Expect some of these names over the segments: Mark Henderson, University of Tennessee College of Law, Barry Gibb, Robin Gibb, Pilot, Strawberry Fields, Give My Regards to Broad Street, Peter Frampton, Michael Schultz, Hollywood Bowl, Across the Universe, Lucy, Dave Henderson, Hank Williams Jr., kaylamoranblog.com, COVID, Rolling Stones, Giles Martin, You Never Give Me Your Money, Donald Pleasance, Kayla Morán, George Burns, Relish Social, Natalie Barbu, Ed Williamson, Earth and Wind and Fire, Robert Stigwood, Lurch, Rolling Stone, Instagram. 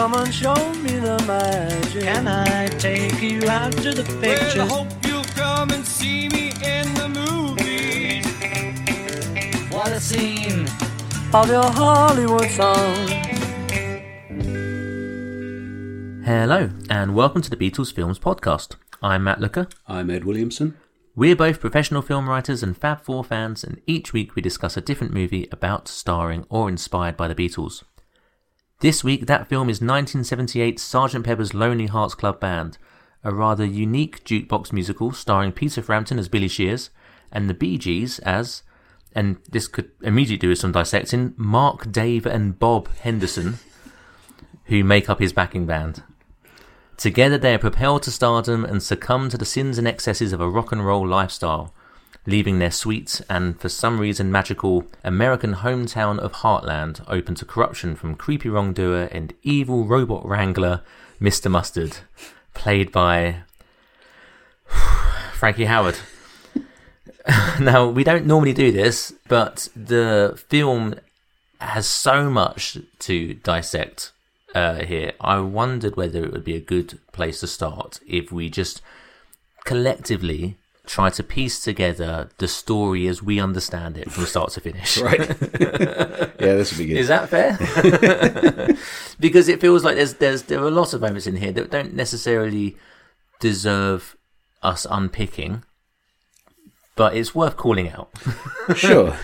Come and show me the magic. Can I take you out to the pictures? Well, I hope you'll come and see me in the movies. What a scene of your Hollywood song. Hello, and welcome to the Beatles Films Podcast. I'm Matt Looker. I'm Ed Williamson. We're both professional film writers and Fab Four fans, and each week we discuss a different movie about, starring, or inspired by the Beatles. This week, that film is 1978's Sgt. Pepper's Lonely Hearts Club Band, a rather unique jukebox musical starring Peter Frampton as Billy Shears and the Bee Gees as, and this could immediately do with some dissecting, Mark, Dave and Bob Henderson, who make up his backing band. Together they are propelled to stardom and succumb to the sins and excesses of a rock and roll lifestyle, leaving their sweet and, for some reason, magical American hometown of Heartland open to corruption from creepy wrongdoer and evil robot wrangler Mr. Mustard, played by Frankie Howard. Now, we don't normally do this, but the film has so much to dissect here. I wondered whether it would be a good place to start if we just collectively try to piece together the story as we understand it from start to finish. Right. Yeah, this would be good. Is that fair? Because it feels like there are a lot of moments in here that don't necessarily deserve us unpicking, but it's worth calling out. Sure.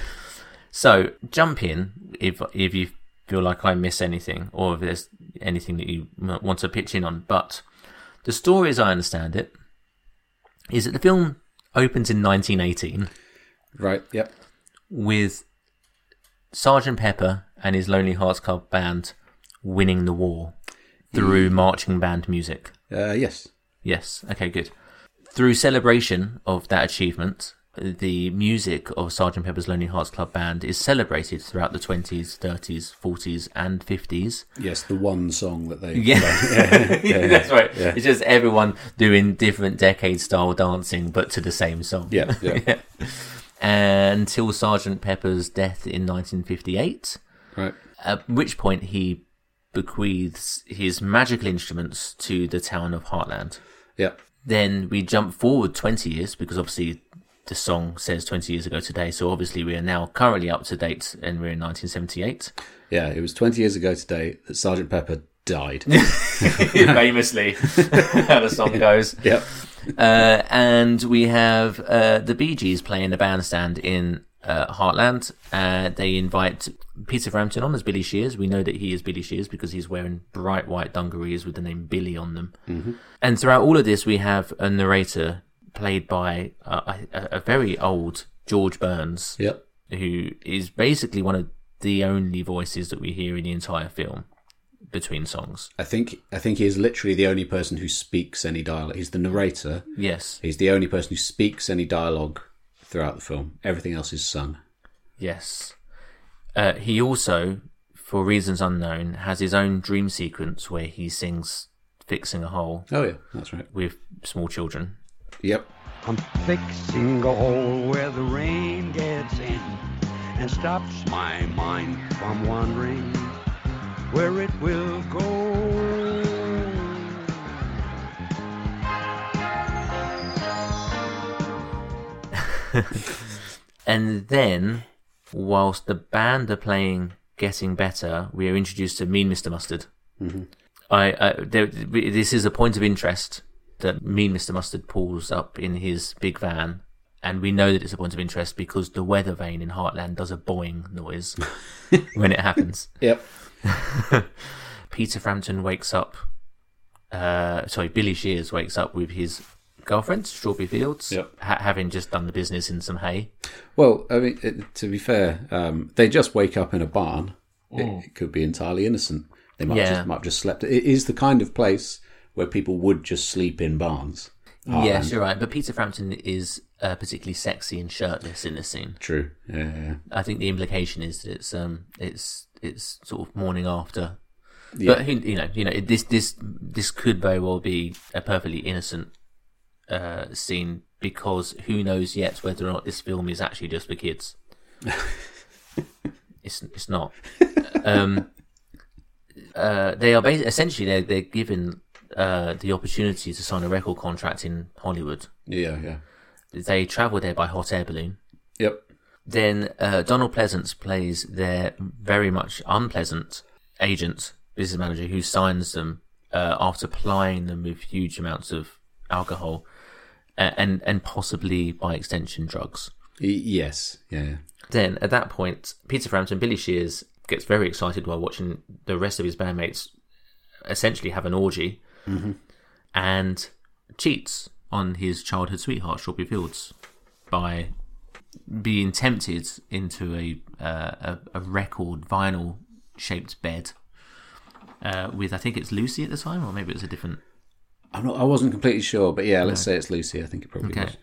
So jump in if you feel like I miss anything, or if there's anything that you want to pitch in on. But the story, as I understand it, is that the film opens in 1918. Right, yep. With Sgt. Pepper and his Lonely Hearts Club Band winning the war through marching band music. Yes. Yes, okay, good. Through celebration of that achievement, the music of Sgt. Pepper's Lonely Hearts Club Band is celebrated throughout the 20s, 30s, 40s and 50s. Yes, the one song that they... Yeah, yeah, that's right. Yeah. It's just everyone doing different decade-style dancing, but to the same song. Yeah, yeah. Yeah. Until Sgt. Pepper's death in 1958, right. At which point he bequeaths his magical instruments to the town of Heartland. Yeah. Then we jump forward 20 years, because obviously... The song says 20 years ago today, so obviously we are now currently up to date and we're in 1978. Yeah, it was 20 years ago today that Sgt. Pepper died. Famously, how the song goes. Yep. And we have the Bee Gees playing the bandstand in Heartland. They invite Peter Frampton on as Billy Shears. We know that he is Billy Shears because he's wearing bright white dungarees with the name Billy on them. Mm-hmm. And throughout all of this, we have a narrator played by a very old George Burns, yep. who is basically one of the only voices that we hear in the entire film between songs. I think he is literally the only person who speaks any dialogue. He's the narrator. Yes. He's the only person who speaks any dialogue throughout the film. Everything else is sung. Yes. He also, for reasons unknown, has his own dream sequence where he sings Fixing a Hole. Oh, yeah, that's right. With small children. Yep. I'm fixing a hole where the rain gets in and stops my mind from wandering where it will go. And then, whilst the band are playing Getting Better, we are introduced to Mean Mr. Mustard. Mm-hmm. This is a point of interest that Mean Mr. Mustard pulls up in his big van, and we know that it's a point of interest because the weather vane in Heartland does a boing noise when it happens. Yep. Peter Frampton wakes up. Billy Shears wakes up with his girlfriend, Strawberry Fields, yep, having just done the business in some hay. Well, I mean, to be fair, they just wake up in a barn. Oh. It could be entirely innocent. They might have just slept. It is the kind of place where people would just sleep in barns. Yes, you're right. But Peter Frampton is particularly sexy and shirtless in this scene. True. Yeah. I think the implication is that it's sort of morning after. Yeah. But this could very well be a perfectly innocent scene, because who knows yet whether or not this film is actually just for kids. It's not. They are essentially they're given the opportunity to sign a record contract in Hollywood. Yeah, yeah. They travel there by hot air balloon. Yep. Then Donald Pleasance plays their very much unpleasant agent, business manager, who signs them after plying them with huge amounts of alcohol and possibly, by extension, drugs. Yes, yeah. Then, at that point, Peter Frampton, Billy Shears, gets very excited while watching the rest of his bandmates essentially have an orgy, mm-hmm, and cheats on his childhood sweetheart, Strawberry Fields, by being tempted into a record vinyl shaped bed with, I think it's Lucy at the time, or maybe it was a different... I wasn't completely sure, but yeah, let's say it's Lucy. I think it probably was.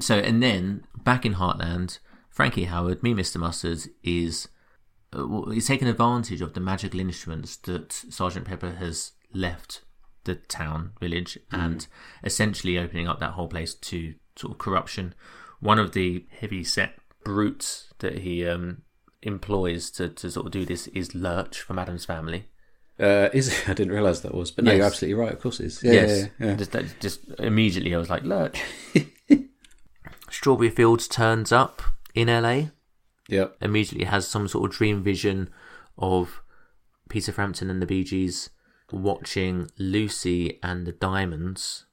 So, and then back in Heartland, Frankie Howard, Me Mr. Mustard, is taking advantage of the magical instruments that Sgt. Pepper has left the village, and essentially opening up that whole place to sort of corruption. One of the heavy set brutes that he employs to sort of do this is Lurch from Adam's Family. Is it? I didn't realise that was, but no, yes, You're absolutely right, of course it is. Yeah, yes. Yeah. Just immediately I was like, Lurch. Strawberry Fields turns up in LA. Yeah. Immediately has some sort of dream vision of Peter Frampton and the Bee Gees watching Lucy and the Diamonds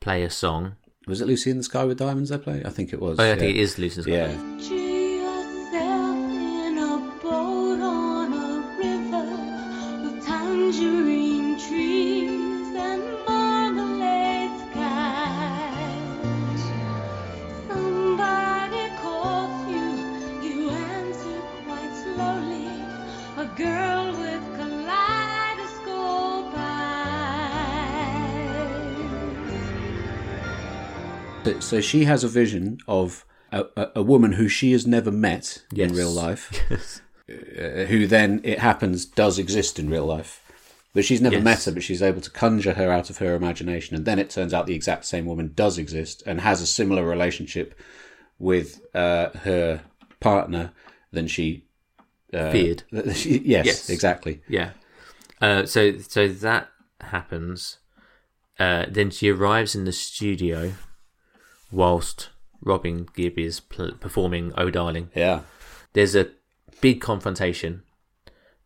play a song. Was it Lucy in the Sky with Diamonds they played? I think it was. Oh, yeah, I think it is Lucy in the Sky. Yeah. So she has a vision of a woman who she has never met, yes, in real life, yes, who then, it happens, does exist in real life. But she's never, yes, met her, but she's able to conjure her out of her imagination. And then it turns out the exact same woman does exist and has a similar relationship with her partner than she... feared. Yes, exactly. Yeah. So that happens. Then she arrives in the studio... whilst Robin Gibb is performing Oh Darling. Yeah. There's a big confrontation,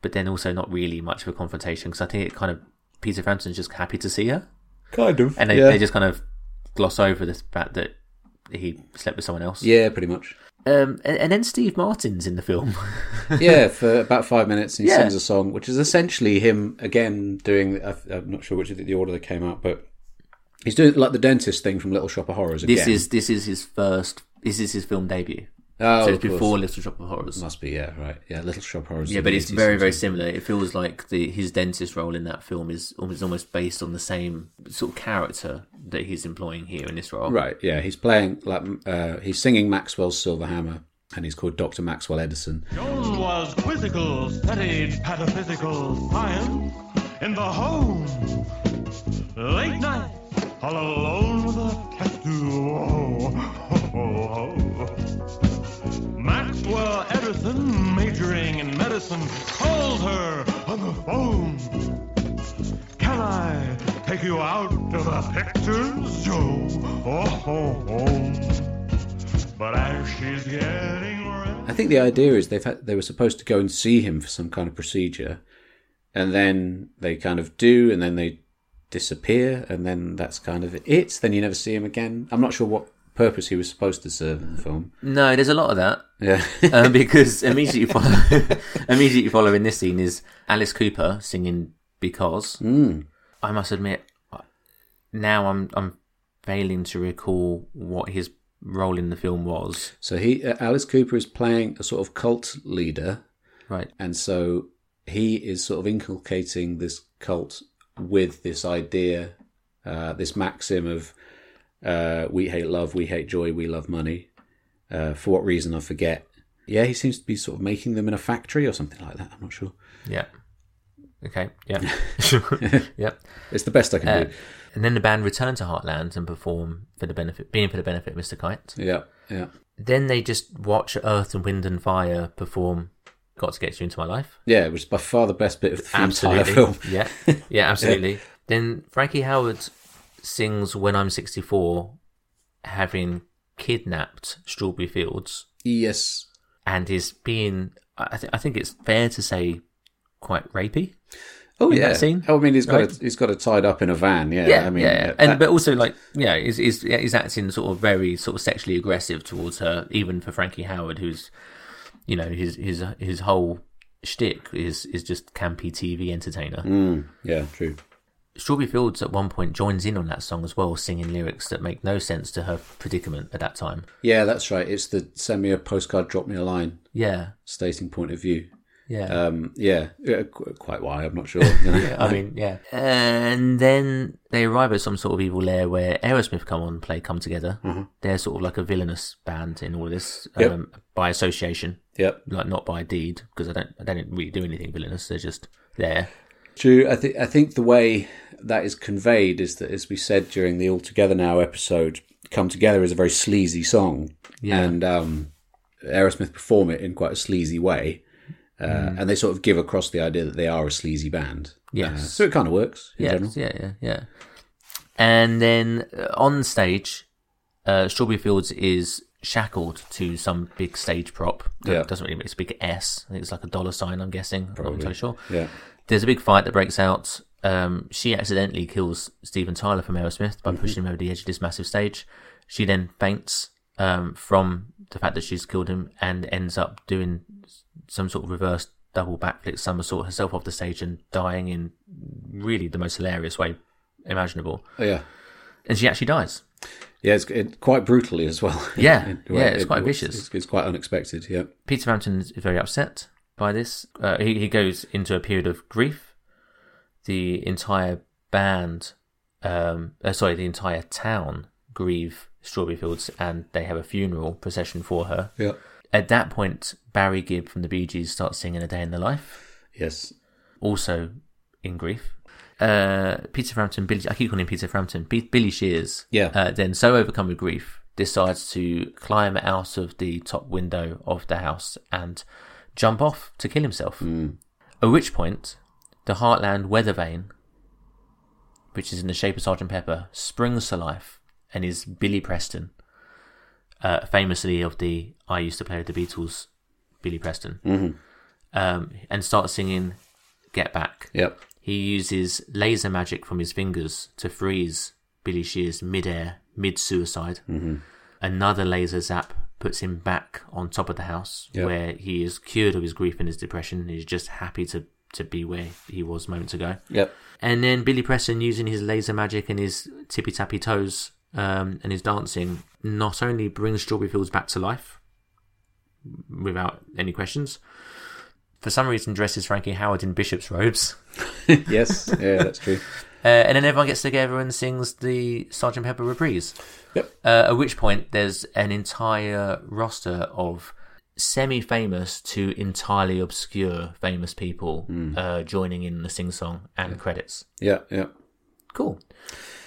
but then also not really much of a confrontation, because I think it kind of... Peter Frampton's just happy to see her. Kind of, and they just kind of gloss over the fact that he slept with someone else. Yeah, pretty much. And then Steve Martin's in the film. Yeah, for about 5 minutes, and he sings a song, which is essentially him, again, doing... I'm not sure which of the order that came out, but... he's doing like the dentist thing from Little Shop of Horrors again. This is his film debut. Oh, so it's before Little Shop of Horrors. Must be, yeah, right. Yeah, Little Shop of Horrors. Yeah, but it's very, very similar. It feels like his dentist role in that film is almost based on the same sort of character that he's employing here in this role. Right, yeah. He's playing, like, he's singing Maxwell's Silver Hammer, and he's called Dr. Maxwell Edison. Jones was quizzical, studied pataphysical science in the home. Late night, all alone with a tattoo. Maxwell Edison, majoring in medicine, calls her on the phone. Can I take you out to the pictures, Joe? But as she's getting ready... I think the idea is they were supposed to go and see him for some kind of procedure, and then they kind of do, and then they disappear, and then that's kind of it. Then you never see him again. I'm not sure what purpose he was supposed to serve in the film. No, there's a lot of that. Yeah. Because immediately following this scene is Alice Cooper singing Because. I must admit, now I'm failing to recall what his role in the film was. So Alice Cooper is playing a sort of cult leader. Right. And so he is sort of inculcating this cult with this idea, this maxim of we hate love, we hate joy, we love money. For what reason, I forget. Yeah, he seems to be sort of making them in a factory or something like that. I'm not sure. Yeah. Okay. Yeah. Yep. It's the best I can do. And then the band return to Heartland and perform for the benefit of Mr. Kite. Yeah. Yeah. Then they just watch Earth and Wind and Fire perform Got to Get You Into My Life. Yeah, which is by far the best bit of the entire film. Yeah. Yeah, absolutely. Yeah. Then Frankie Howard sings When I'm 64, having kidnapped Strawberry Fields. Yes. And is being, I think it's fair to say, quite rapey. Oh, yeah. That scene. Oh, I mean, he's got it tied up in a van. Yeah. Yeah. I mean, yeah. But also, like, yeah, he's acting sort of very sort of sexually aggressive towards her, even for Frankie Howard, who's, you know, his whole shtick is just campy TV entertainer. Yeah, true. Strawberry Fields at one point joins in on that song as well, singing lyrics that make no sense to her predicament at that time. Yeah, that's right. It's the send me a postcard, drop me a line. Yeah, stating point of view. Yeah, quite why I'm not sure. Yeah, I mean, yeah. And then they arrive at some sort of evil lair where Aerosmith come on and play "Come Together." Mm-hmm. They're sort of like a villainous band in all this, by association. Yep. Like not by deed, because I don't really do anything villainous. They're just there. True. I think the way that is conveyed is that, as we said during the All Together Now episode, Come Together is a very sleazy song, and Aerosmith perform it in quite a sleazy way, and they sort of give across the idea that they are a sleazy band. Yes. So it kind of works in general. Yeah. And then on stage, Strawberry Fields is shackled to some big stage prop. It doesn't really make a big S. I think it's like a $, I'm guessing. Probably. I'm not totally sure. Yeah. There's a big fight that breaks out. She accidentally kills Steven Tyler from Aerosmith by pushing him over the edge of this massive stage. She then faints from the fact that she's killed him and ends up doing some sort of reverse double backflip somersault herself off the stage and dying in really the most hilarious way imaginable. Oh, yeah. And she actually dies. Yeah, it's quite brutally as well. Yeah, it's quite vicious. It's quite unexpected, yeah. Peter Frampton is very upset by this. He goes into a period of grief. The entire band, the entire town grieve Strawberry Fields, and they have a funeral procession for her. Yeah. At that point, Barry Gibb from the Bee Gees starts singing A Day in the Life. Yes. Also in grief. Peter Frampton, I keep calling him Peter Frampton, Billy Shears, then so overcome with grief, decides to climb out of the top window of the house and jump off to kill himself. At which point, the Heartland weather vane, which is in the shape of Sgt. Pepper, springs to life and is Billy Preston, famously of the I Used to Play with the Beatles, Billy Preston, and starts singing Get Back. Yep. He uses laser magic from his fingers to freeze Billy Shears mid-air, mid-suicide. Another laser zap puts him back on top of the house, where he is cured of his grief and his depression. He's just happy to be where he was moments ago. Yep. And then Billy Preston, using his laser magic and his tippy-tappy toes and his dancing, not only brings Strawberry Fields back to life, without any questions. For some reason, dresses Frankie Howard in bishop's robes. Yes, yeah, that's true. And then everyone gets together and sings the Sgt. Pepper reprise. Yep. At which point, there's an entire roster of semi-famous to entirely obscure famous people joining in the sing-song and credits. Yeah, yeah. Cool.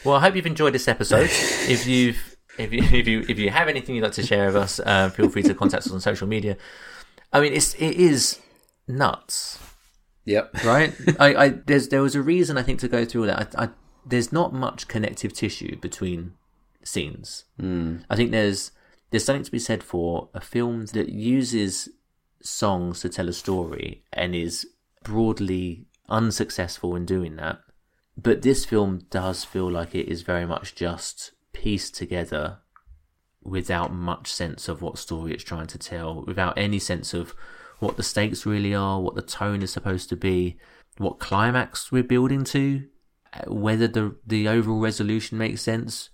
Well, I hope you've enjoyed this episode. If you have anything you'd like to share with us, feel free to contact us on social media. I mean, it is nuts. Yep. Right? There was a reason, I think, to go through all that. There's not much connective tissue between scenes. Mm. I think there's something to be said for a film that uses songs to tell a story and is broadly unsuccessful in doing that. But this film does feel like it is very much just pieced together without much sense of what story it's trying to tell, without any sense of what the stakes really are, what the tone is supposed to be, what climax we're building to, whether the overall resolution makes sense,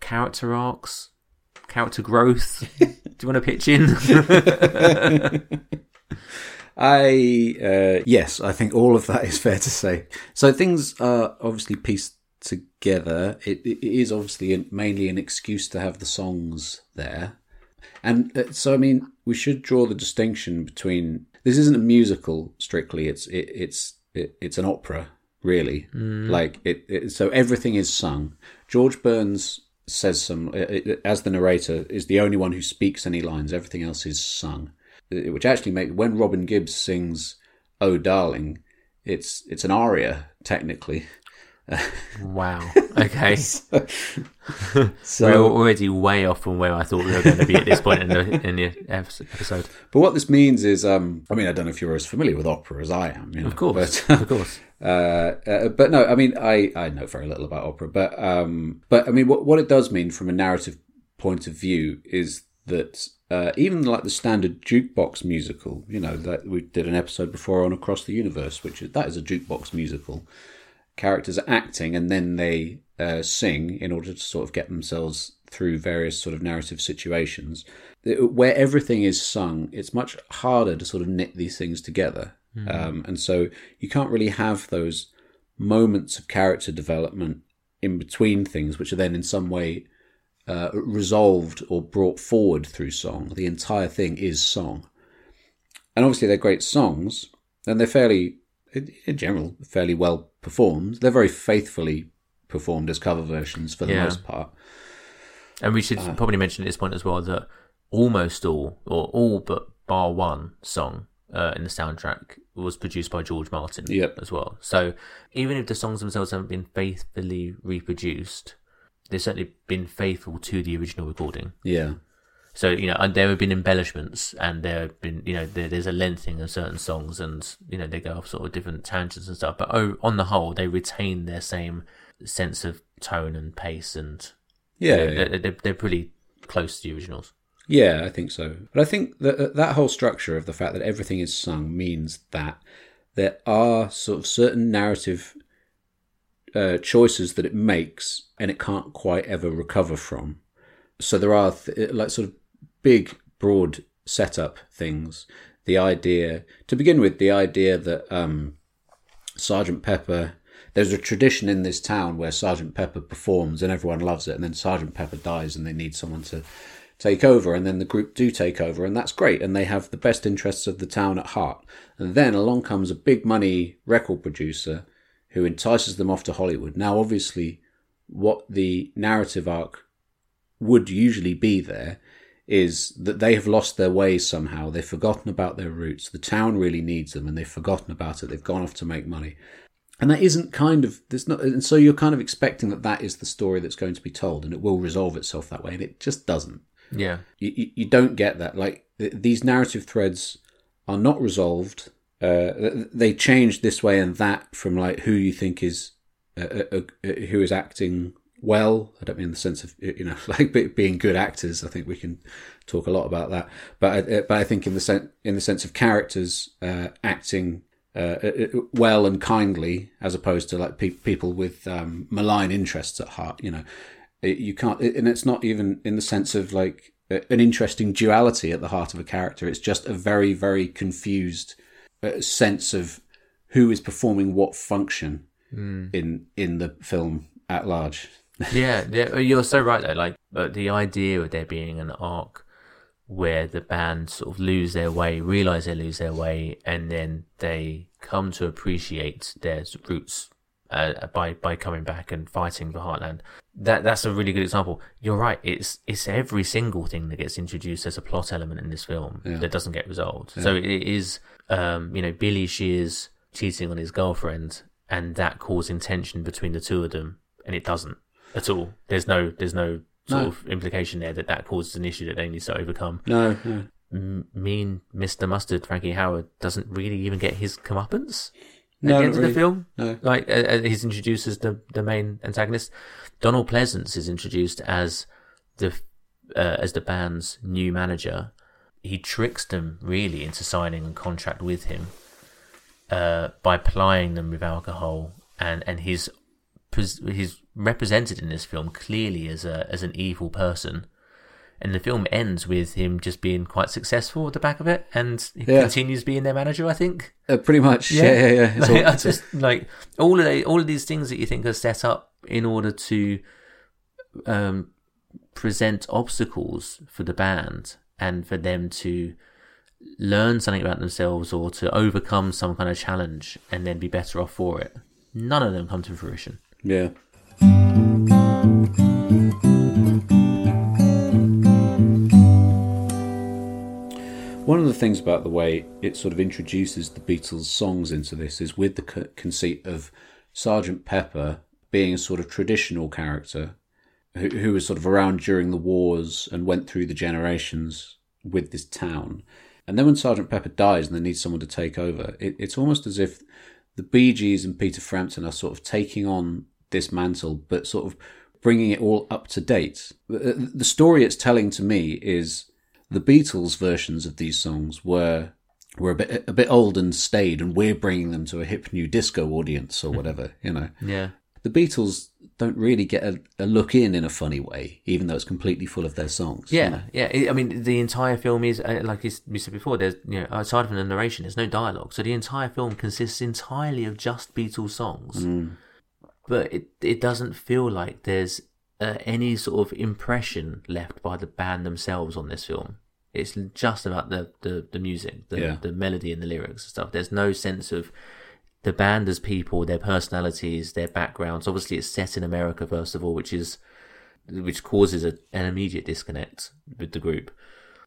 character arcs, character growth. Do you want to pitch in? Yes, I think all of that is fair to say. So things are obviously pieced together. It is obviously mainly an excuse to have the songs there. And so, I mean, we should draw the distinction between this isn't a musical strictly; it's an opera, really. Mm. Like so everything is sung. George Burns says as the narrator is the only one who speaks any lines. Everything else is sung, which actually makes when Robin Gibb sings "Oh Darling," it's an aria technically. Wow. Okay. so we're already way off from where I thought we were going to be at this point in the episode. But what this means is, I mean, I don't know if you're as familiar with opera as I am. You know, of course. But no, I mean, I know very little about opera. But I mean, what it does mean from a narrative point of view is that even like the standard jukebox musical, you know, that we did an episode before on Across the Universe, that is a jukebox musical. Characters are acting and then they sing in order to sort of get themselves through various sort of narrative situations. Where everything is sung, it's much harder to sort of knit these things together. Mm-hmm. And so you can't really have those moments of character development in between things, which are then in some way resolved or brought forward through song. The entire thing is song. And obviously they're great songs and they're fairly well performed. They're very faithfully performed as cover versions for the most part. And we should probably mention at this point as well that almost all but bar one song in the soundtrack was produced by George Martin as well. So even if the songs themselves haven't been faithfully reproduced, they've certainly been faithful to the original recording. Yeah. So, you know, and there have been embellishments and there have been, you know, there's a lengthening of certain songs and, you know, they go off sort of different tangents and stuff. But on the whole, they retain their same sense of tone and pace and They're pretty close to the originals. Yeah, I think so. But I think that whole structure of the fact that everything is sung means that there are sort of certain narrative choices that it makes and it can't quite ever recover from. So there are big, broad setup things. The idea, to begin with, that Sgt. Pepper, there's a tradition in this town where Sgt. Pepper performs and everyone loves it, and then Sgt. Pepper dies and they need someone to take over, and then the group do take over, and that's great, and they have the best interests of the town at heart. And then along comes a big money record producer who entices them off to Hollywood. Now, obviously, what the narrative arc would usually be there is that they have lost their way somehow. They've forgotten about their roots. The town really needs them and they've forgotten about it. They've gone off to make money. And that isn't and so you're kind of expecting that is the story that's going to be told and it will resolve itself that way. And it just doesn't. Yeah. You don't get that. Like these narrative threads are not resolved. They change this way and that from like who you think is, who is acting well. I don't mean in the sense of, you know, like being good actors. I think we can talk a lot about that. But I think in the sense of characters acting well and kindly, as opposed to like people with malign interests at heart. You know, you can't, and it's not even in the sense of like an interesting duality at the heart of a character. It's just a very, very confused sense of who is performing what function in the film at large. Yeah, you're so right though. Like the idea of there being an arc where the band sort of lose their way, realise they lose their way, and then they come to appreciate their roots by coming back and fighting for Heartland. That's a really good example. You're right. It's every single thing that gets introduced as a plot element in this film that doesn't get resolved. Yeah. So it is, Billy Shears cheating on his girlfriend and that causing tension between the two of them, and it doesn't at all. There's no sort of implication there that causes an issue that they need to overcome. No. Mean Mr. Mustard, Frankie Howard, doesn't really even get his comeuppance. No, at the end of the film, he's introduced as the main antagonist. Donald Pleasance is introduced as the band's new manager. He tricks them really into signing a contract with him by plying them with alcohol, and he's represented in this film clearly as an evil person. And the film ends with him just being quite successful at the back of it, and he continues being their manager, I think. Pretty much, yeah. All of these things that you think are set up in order to present obstacles for the band and for them to learn something about themselves or to overcome some kind of challenge and then be better off for it. None of them come to fruition. Yeah. One of the things about the way it sort of introduces the Beatles' songs into this is with the conceit of Sgt. Pepper being a sort of traditional character who was sort of around during the wars and went through the generations with this town. And then when Sgt. Pepper dies and they need someone to take over, it's almost as if the Bee Gees and Peter Frampton are sort of taking on this mantle, but sort of bringing it all up to date. The story it's telling to me is... the Beatles' versions of these songs were a bit old and staid, and we're bringing them to a hip new disco audience or whatever, you know. Yeah. The Beatles don't really get a look in a funny way, even though it's completely full of their songs. Yeah, you know? Yeah. I mean, the entire film is, like you said before, there's, you know, aside from the narration, there's no dialogue. So the entire film consists entirely of just Beatles songs. Mm. But it doesn't feel like there's any sort of impression left by the band themselves on this film. It's just about the music, the melody and the lyrics and stuff. There's no sense of the band as people, their personalities, their backgrounds. Obviously, it's set in America, first of all, which causes an immediate disconnect with the group.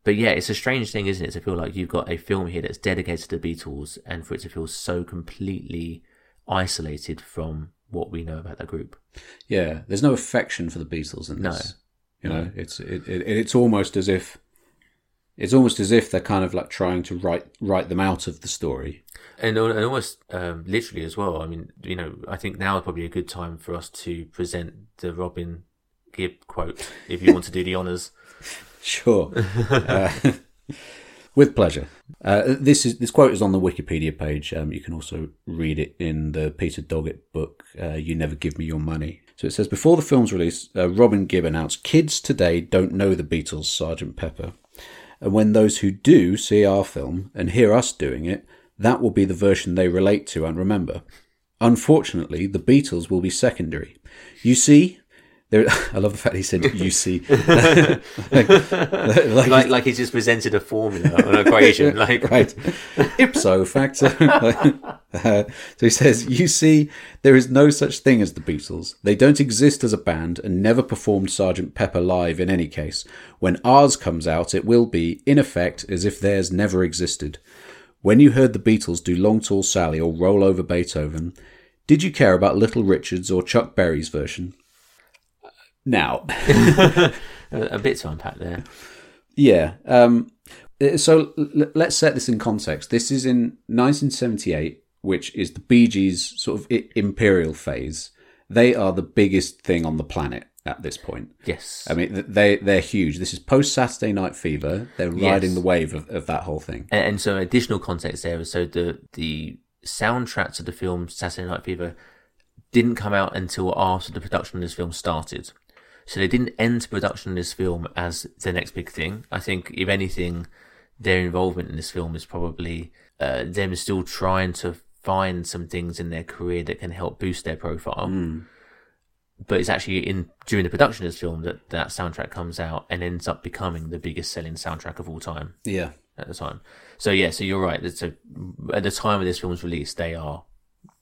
But yeah, it's a strange thing, isn't it, to feel like you've got a film here that's dedicated to the Beatles and for it to feel so completely isolated from what we know about that group. Yeah, there's no affection for the Beatles in this. No. You know, it's almost as if... it's almost as if they're kind of like trying to write them out of the story. And almost literally as well. I mean, you know, I think now is probably a good time for us to present the Robin Gibb quote, if you want to do the honours. Sure. With pleasure. This quote is on the Wikipedia page. You can also read it in the Peter Doggett book, You Never Give Me Your Money. So it says, before the film's release, Robin Gibb announced, kids today don't know the Beatles' Sgt. Pepper. And when those who do see our film and hear us doing it, that will be the version they relate to and remember. Unfortunately, the Beatles will be secondary. You see, I love the fact he said, you see. like he's just presented a formula, an equation. Like. Right. Ipso facto. So he says, you see, there is no such thing as the Beatles. They don't exist as a band and never performed Sgt. Pepper live in any case. When ours comes out, it will be, in effect, as if theirs never existed. When you heard the Beatles do Long Tall Sally or Roll Over Beethoven, did you care about Little Richard's or Chuck Berry's version? Now, a bit to unpack there. Yeah. So let's set this in context. This is in 1978, which is the Bee Gees' sort of imperial phase. They are the biggest thing on the planet at this point. Yes. I mean, they're huge. This is post-Saturday Night Fever. They're riding the wave of that whole thing. And so additional context there. So the soundtrack to the film Saturday Night Fever didn't come out until after the production of this film started. So they didn't enter production of this film as their next big thing. I think, if anything, their involvement in this film is probably them still trying to find some things in their career that can help boost their profile. Mm. But it's actually during the production of this film that that soundtrack comes out and ends up becoming the biggest selling soundtrack of all time. Yeah. At the time. So, yeah, so you're right. So at the time of this film's release, they are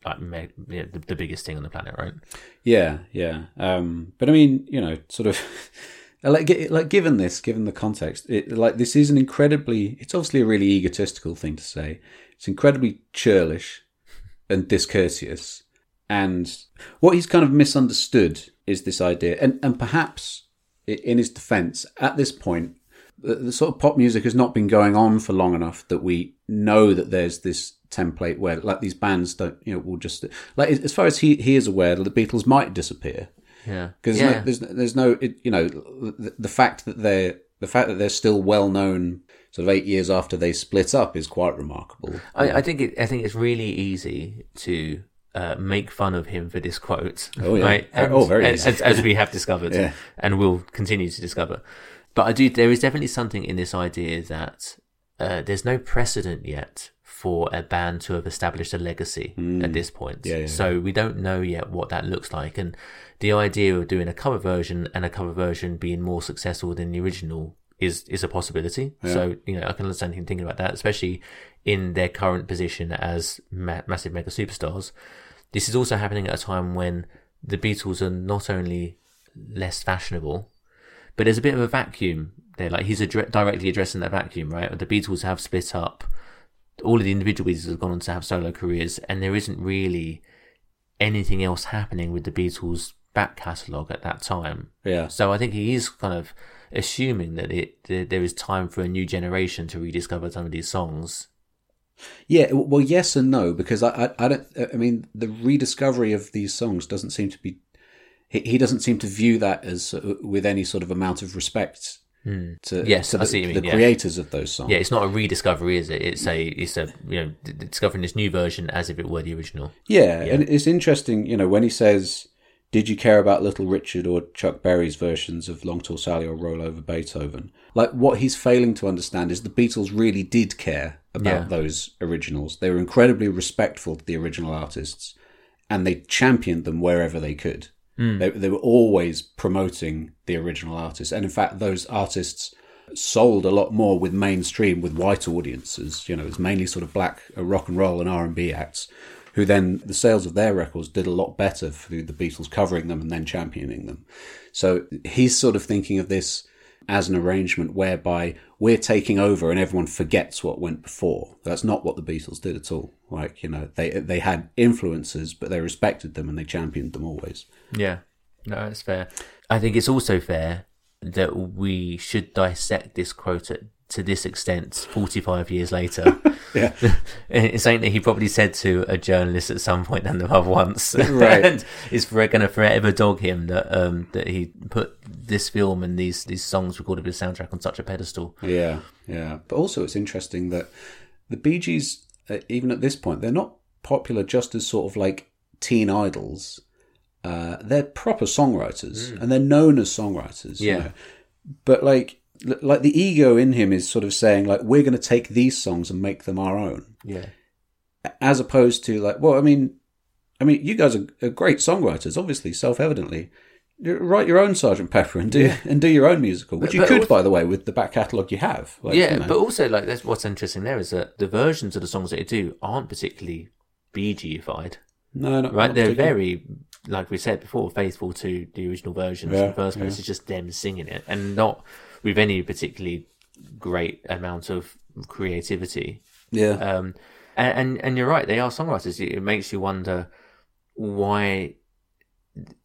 like the biggest thing on the planet, right? Yeah, yeah. But I mean, you know, sort of... Like, given the context, this is an incredibly... It's obviously a really egotistical thing to say. It's incredibly churlish and discourteous. And what he's kind of misunderstood is this idea. And perhaps, in his defense, at this point, the sort of pop music has not been going on for long enough that we know that there's this template where, like, these bands don't... You know, will just... Like, as far as he is aware, the Beatles might disappear. Yeah, because the fact that they're still well known sort of 8 years after they split up is quite remarkable. I think it's really easy to make fun of him for this quote. Oh yeah, right? Very easy. As we have discovered, yeah. And will continue to discover. But there is definitely something in this idea that there's no precedent yet for a band to have established a legacy at this point. Yeah, yeah. So we don't know yet what that looks like. And the idea of doing a cover version and a cover version being more successful than the original is a possibility. Yeah. So, you know, I can understand him thinking about that, especially in their current position as massive mega superstars. This is also happening at a time when the Beatles are not only less fashionable, but there's a bit of a vacuum there. Like, he's directly addressing that vacuum, right? The Beatles have split up. All of the individual Beatles have gone on to have solo careers, and there isn't really anything else happening with the Beatles' back catalogue at that time. Yeah. So I think he is kind of assuming that there is time for a new generation to rediscover some of these songs. Yeah, well, yes and no, because I don't. I mean, the rediscovery of these songs doesn't seem to be. He doesn't seem to view that as with any sort of amount of respect. Mm. To the creators of those songs. Yeah, it's not a rediscovery, is it? It's discovering this new version as if it were the original. Yeah, yeah. And it's interesting, you know, when he says, "Did you care about Little Richard or Chuck Berry's versions of Long Tall Sally or Roll Over Beethoven?" Like, what he's failing to understand is the Beatles really did care about those originals. They were incredibly respectful to the original artists, and they championed them wherever they could. Mm. They were always promoting the original artists. And in fact, those artists sold a lot more with mainstream, with white audiences. You know, it's mainly sort of black rock and roll and R&B acts, who then the sales of their records did a lot better through the Beatles covering them and then championing them. So he's sort of thinking of this as an arrangement whereby we're taking over and everyone forgets what went before. That's not what the Beatles did at all. Like, you know, they had influences, but they respected them and they championed them always. Yeah, no, that's fair. I think it's also fair that we should dissect this quote to this extent 45 years later. Yeah. It's something that he probably said to a journalist at some point down the pub once. Right. And it's going to forever dog him that he put this film and these songs recorded with the soundtrack on such a pedestal. Yeah, yeah. But also it's interesting that the Bee Gees, even at this point, they're not popular just as sort of like teen idols. They're proper songwriters, and they're known as songwriters. Yeah. You know? But like the ego in him is sort of saying, like, we're going to take these songs and make them our own. Yeah. As opposed to like, well, I mean, you guys are great songwriters, obviously, self-evidently. Write your own Sgt. Pepper and do your own musical, which you could, also, by the way, with the back catalogue you have. Like, yeah, you know. But also, like, that's what's interesting there is that the versions of the songs that you do aren't particularly Bee Gees-ified. No, not right. Not they're very, like we said before, faithful to the original versions in the first place. It's just them singing it and not with any particularly great amount of creativity. Yeah. And you're right, they are songwriters. It makes you wonder why,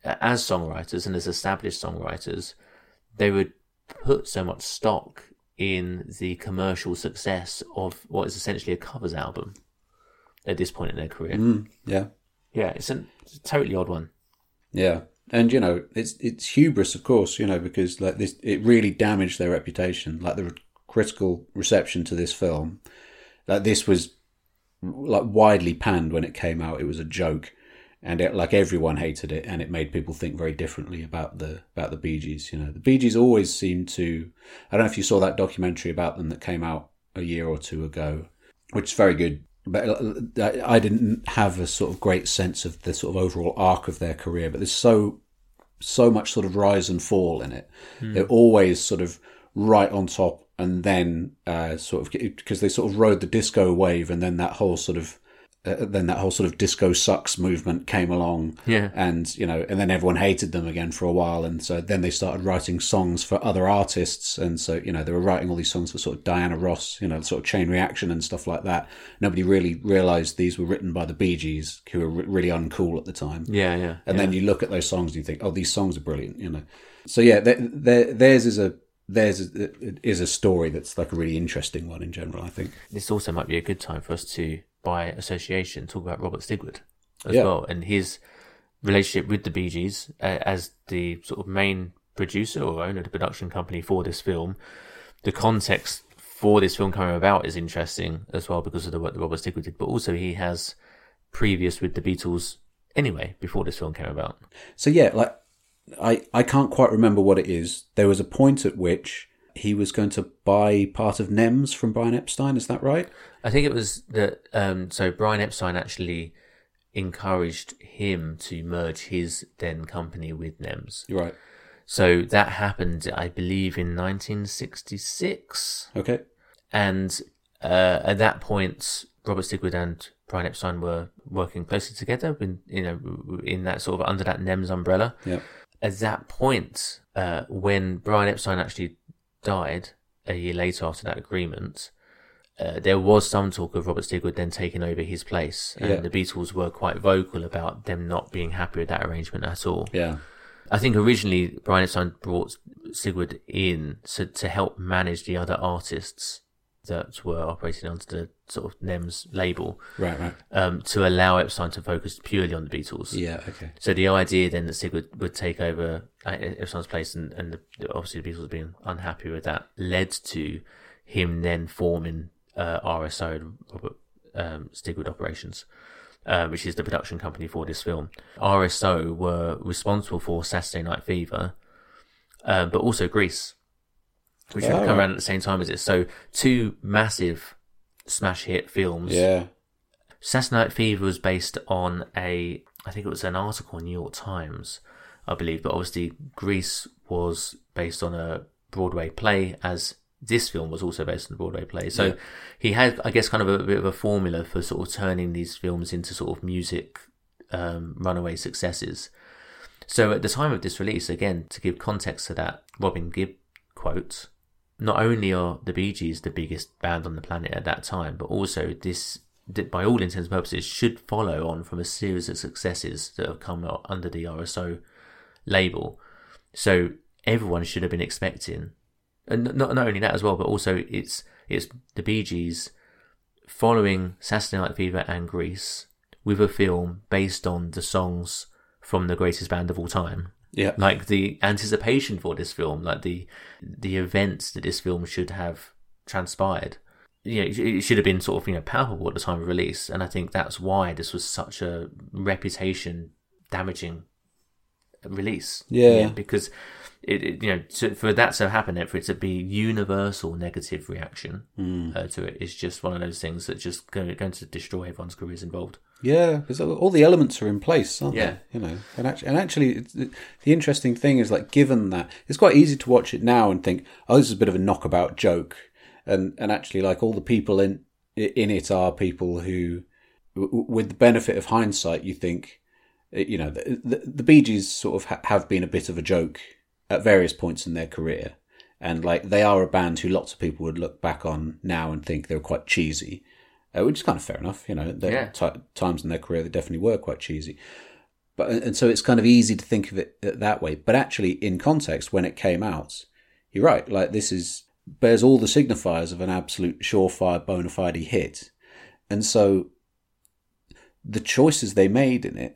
as songwriters and as established songwriters, they would put so much stock in the commercial success of what is essentially a covers album at this point in their career. Mm, yeah. Yeah, it's a totally odd one. Yeah, and you know, it's hubris, of course, you know, because like this, it really damaged their reputation. Like the critical reception to this film, like this was like widely panned when it came out. It was a joke, And it, like, everyone hated it, and it made people think very differently about the Bee Gees. You know, the Bee Gees always seemed to. I don't know if you saw that documentary about them that came out a year or two ago, which is very good. But I didn't have a sort of great sense of the sort of overall arc of their career. But there's so much sort of rise and fall in it. Mm. They're always sort of right on top, and then sort of, because they sort of rode the disco wave, and then that whole sort of. Then that whole sort of disco sucks movement came along, yeah. And you know, and then everyone hated them again for a while, and so then they started writing songs for other artists, and so you know they were writing all these songs for sort of Diana Ross, you know, sort of Chain Reaction and stuff like that. Nobody really realised these were written by the Bee Gees, who were really uncool at the time. Yeah, yeah. And yeah. Then you look at those songs and you think, oh, these songs are brilliant, you know. So yeah, theirs is a story that's like a really interesting one in general. I think this also might be a good time for us to, by association, talk about Robert Stigwood as well, and his relationship with the Bee Gees as the sort of main producer or owner of the production company for this film. The context for this film coming about is interesting as well because of the work that Robert Stigwood did, but also he has previous with the Beatles anyway before this film came about. So yeah, like I can't quite remember what it is. There was a point at which he was going to buy part of NEMS from Brian Epstein. Is that right? I think it was that. So Brian Epstein actually encouraged him to merge his then company with NEMS. Right. So that happened, I believe, in 1966. Okay. And at that point, Robert Stigwood and Brian Epstein were working closely together, in that sort of under that NEMS umbrella. Yeah. At that point, when Brian Epstein actually died a year later after that agreement, there was some talk of Robert Stigwood then taking over his place, and the Beatles were quite vocal about them not being happy with that arrangement at all. Yeah, I think originally Brian Epstein brought Stigwood in to help manage the other artists that were operating under the sort of NEMS label, right, to allow Epstein to focus purely on the Beatles. Yeah, okay. So the idea then that Stigwood would take over Epstein's place, and obviously the Beatles being unhappy with that, led to him then forming RSO, and Robert Stigwood Operations, which is the production company for this film. RSO were responsible for Saturday Night Fever, but also Grease, which had come around at the same time as it. So two massive smash hit films. Yeah. Saturday Night Fever was based on I think it was an article in New York Times, I believe, but obviously Grease was based on a Broadway play, as this film was also based on the Broadway play. So he had, I guess, kind of a bit of a formula for sort of turning these films into sort of music runaway successes. So at the time of this release, again, to give context to that Robin Gibb quote, not only are the Bee Gees the biggest band on the planet at that time, but also this, by all intents and purposes, should follow on from a series of successes that have come out under the RSO label. So everyone should have been expecting, and not only that as well, but also it's the Bee Gees following Saturday Night Fever and Grease with a film based on the songs from the greatest band of all time. Yeah, like the anticipation for this film, like the events that this film should have transpired. You know, it should have been sort of, you know, palpable at the time of release, and I think that's why this was such a reputation-damaging release. Yeah, you know, because it you know, for that to happen, for it to be universal negative reaction to it, is just one of those things that just going to destroy everyone's careers involved. Yeah, because all the elements are in place, aren't they? You know, and actually, the interesting thing is, like, given that it's quite easy to watch it now and think, oh, this is a bit of a knockabout joke, and actually, like, all the people in it are people who, with the benefit of hindsight, you think, you know, the Bee Gees sort of have been a bit of a joke at various points in their career, and like they are a band who lots of people would look back on now and think they were quite cheesy. Which is kind of fair enough, you know. Times in their career, they definitely were quite cheesy, and so it's kind of easy to think of it that way. But actually, in context, when it came out, you're right. Like, this bears all the signifiers of an absolute surefire bona fide hit, and so the choices they made in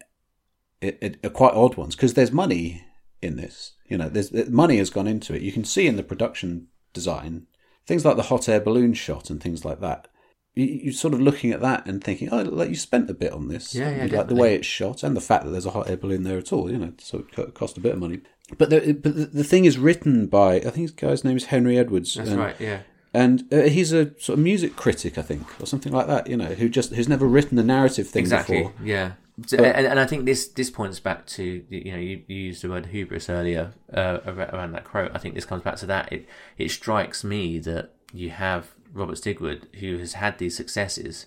it are quite odd ones, because there's money in this. You know, there's money has gone into it. You can see in the production design things like the hot air balloon shot and things like that. you're sort of looking at that and thinking, oh, like you spent a bit on this. Yeah, yeah, like the way it's shot and the fact that there's a hot air balloon there at all, you know, so it cost a bit of money. But the thing is written by, I think his guy's name is Henry Edwards. That's right, yeah. And he's a sort of music critic, I think, or something like that, you know, who's never written a narrative thing before. Exactly, yeah. So, and I think this points back to, you know, you used the word hubris earlier around that quote. I think this comes back to that. It strikes me that you have Robert Stigwood, who has had these successes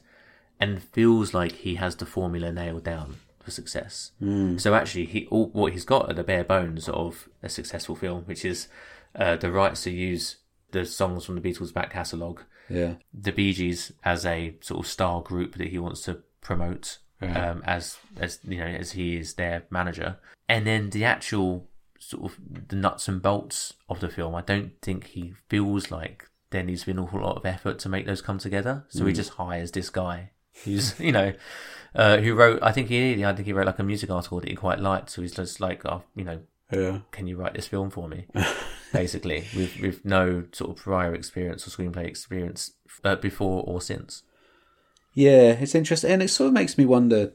and feels like he has the formula nailed down for success. Mm. So actually, what he's got are the bare bones of a successful film, which is the rights to use the songs from the Beatles' back catalogue, yeah, the Bee Gees as a sort of star group that he wants to promote. Yeah. As you know, as he is their manager, and then the actual sort of the nuts and bolts of the film, I don't think he feels like there needs to be an awful lot of effort to make those come together. So he just hires this guy who's you know, who wrote. I think he wrote like a music article that he quite liked. So he's just like, oh, you know, yeah, can you write this film for me? Basically, with no sort of prior experience or screenplay experience before or since. Yeah, it's interesting, and it sort of makes me wonder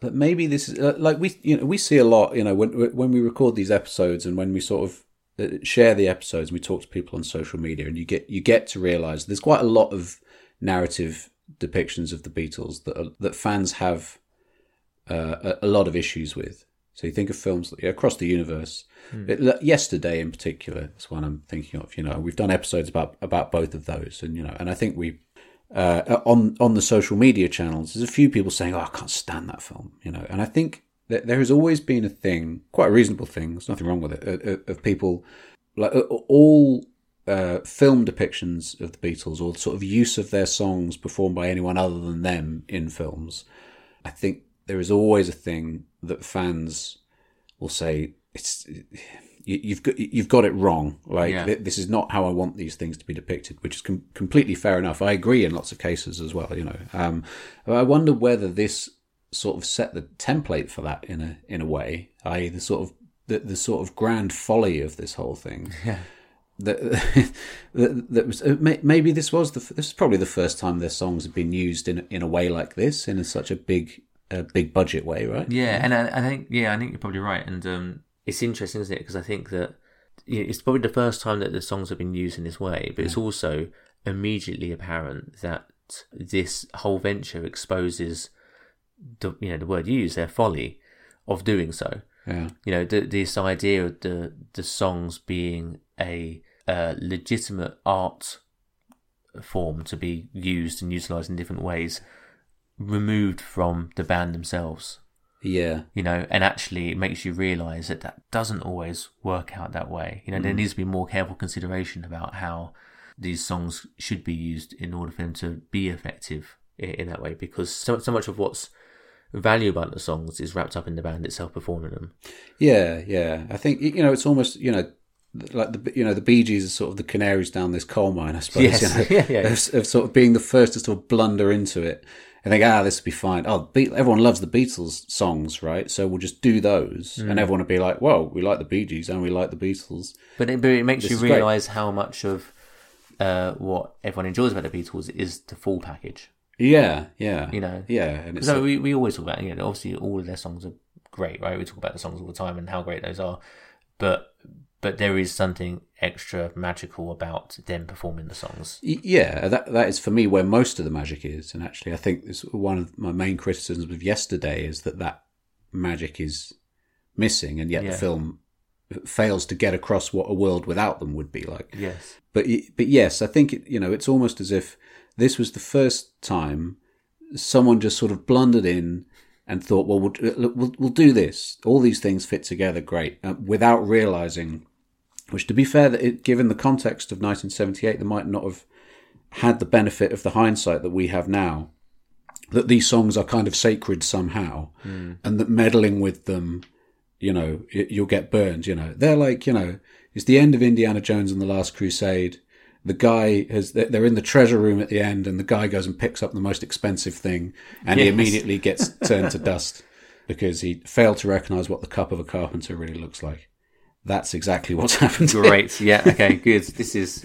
that maybe this is like we see a lot, you know, when we record these episodes and when we sort of share the episodes and we talk to people on social media, and you get to realise there's quite a lot of narrative depictions of the Beatles that fans have a lot of issues with. So you think of films like Across the Universe, Yesterday in particular is one I'm thinking of. You know, we've done episodes about both of those, and you know, and I think we. On the social media channels, there's a few people saying, "Oh, I can't stand that film," you know. And I think that there has always been a thing, quite a reasonable thing. There's nothing wrong with it. Of people, like all film depictions of the Beatles, or the sort of use of their songs performed by anyone other than them in films. I think there is always a thing that fans will say, "It's you've got it wrong. Like this is not how I want these things to be depicted," which is completely fair enough. I agree in lots of cases as well, you know. I wonder whether this sort of set the template for that in a way, i.e. the sort of grand folly of this whole thing. Yeah. That was maybe this is probably the first time their songs have been used in a way like this, in such a big budget way, right? Yeah, and I think you're probably right, and. It's interesting, isn't it? Because I think that it's probably the first time that the songs have been used in this way, but it's also immediately apparent that this whole venture exposes the word you use, their folly of doing so. Yeah. You know, this idea of the songs being a legitimate art form to be used and utilised in different ways, removed from the band themselves. Yeah. You know, and actually it makes you realise that doesn't always work out that way. You know, there needs to be more careful consideration about how these songs should be used in order for them to be effective in that way, because so much of what's valuable about the songs is wrapped up in the band itself performing them. Yeah, yeah. I think, you know, it's almost, you know, like the Bee Gees are sort of the canaries down this coal mine, I suppose. Yes. You know, of sort of being the first to sort of blunder into it. I think, this would be fine. Oh, everyone loves the Beatles songs, right? So we'll just do those. Mm. And everyone would be like, well, we like the Bee Gees and we like the Beatles. But it makes you realise how much of what everyone enjoys about the Beatles is the full package. Yeah, yeah. You know? Yeah. Because we always talk about, you know, obviously all of their songs are great, right? We talk about the songs all the time and how great those are. But there is something extra magical about them performing the songs. Yeah, that is for me where most of the magic is. And actually, I think this one of my main criticisms of Yesterday is that magic is missing, and yet the film fails to get across what a world without them would be like. Yes, but yes, I think it, you know, it's almost as if this was the first time someone just sort of blundered in. And thought, well, we'll do this. All these things fit together great, without realising. Which, to be fair, that given the context of 1978, they might not have had the benefit of the hindsight that we have now. That these songs are kind of sacred somehow, and that meddling with them, you know, you'll get burned. You know, they're like, you know, it's the end of Indiana Jones and the Last Crusade. The guy they're in the treasure room at the end, and the guy goes and picks up the most expensive thing, and he immediately gets turned to dust because he failed to recognise what the cup of a carpenter really looks like. That's exactly what's happened. Great. Yeah. Okay. Good. This is.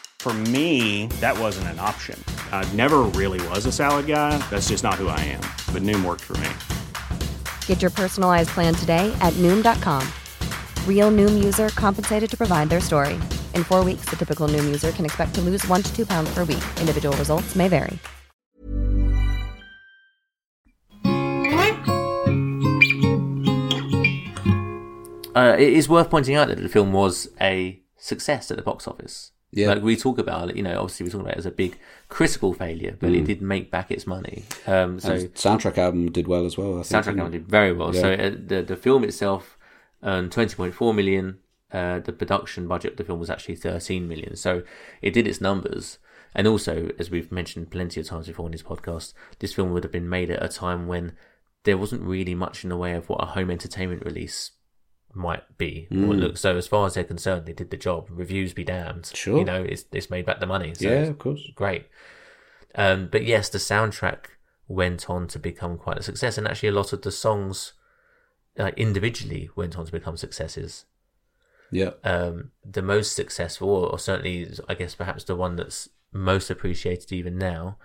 For me, that wasn't an option. I never really was a salad guy. That's just not who I am. But Noom worked for me. Get your personalized plan today at Noom.com. Real Noom user compensated to provide their story. In 4 weeks, the typical Noom user can expect to lose 1 to 2 pounds per week. Individual results may vary. It is worth pointing out that the film was a success at the box office. Yeah. Like we talk about it, you know, obviously we talk about it as a big critical failure, but it did make back its money. So and soundtrack album did well as well. I think, soundtrack album did very well. Yeah. So the film itself earned 20.4 million. The production budget of the film was actually 13 million. So it did its numbers. And also, as we've mentioned plenty of times before in this podcast, this film would have been made at a time when there wasn't really much in the way of what a home entertainment release might be. Look, so as far as they're concerned, they did the job. Reviews be damned. Sure, you know, it's made back the money. So yeah, of course, great. But yes, the soundtrack went on to become quite a success, and actually a lot of the songs individually went on to become successes. Yeah, the most successful, or certainly, I guess, perhaps the one that's most appreciated even now.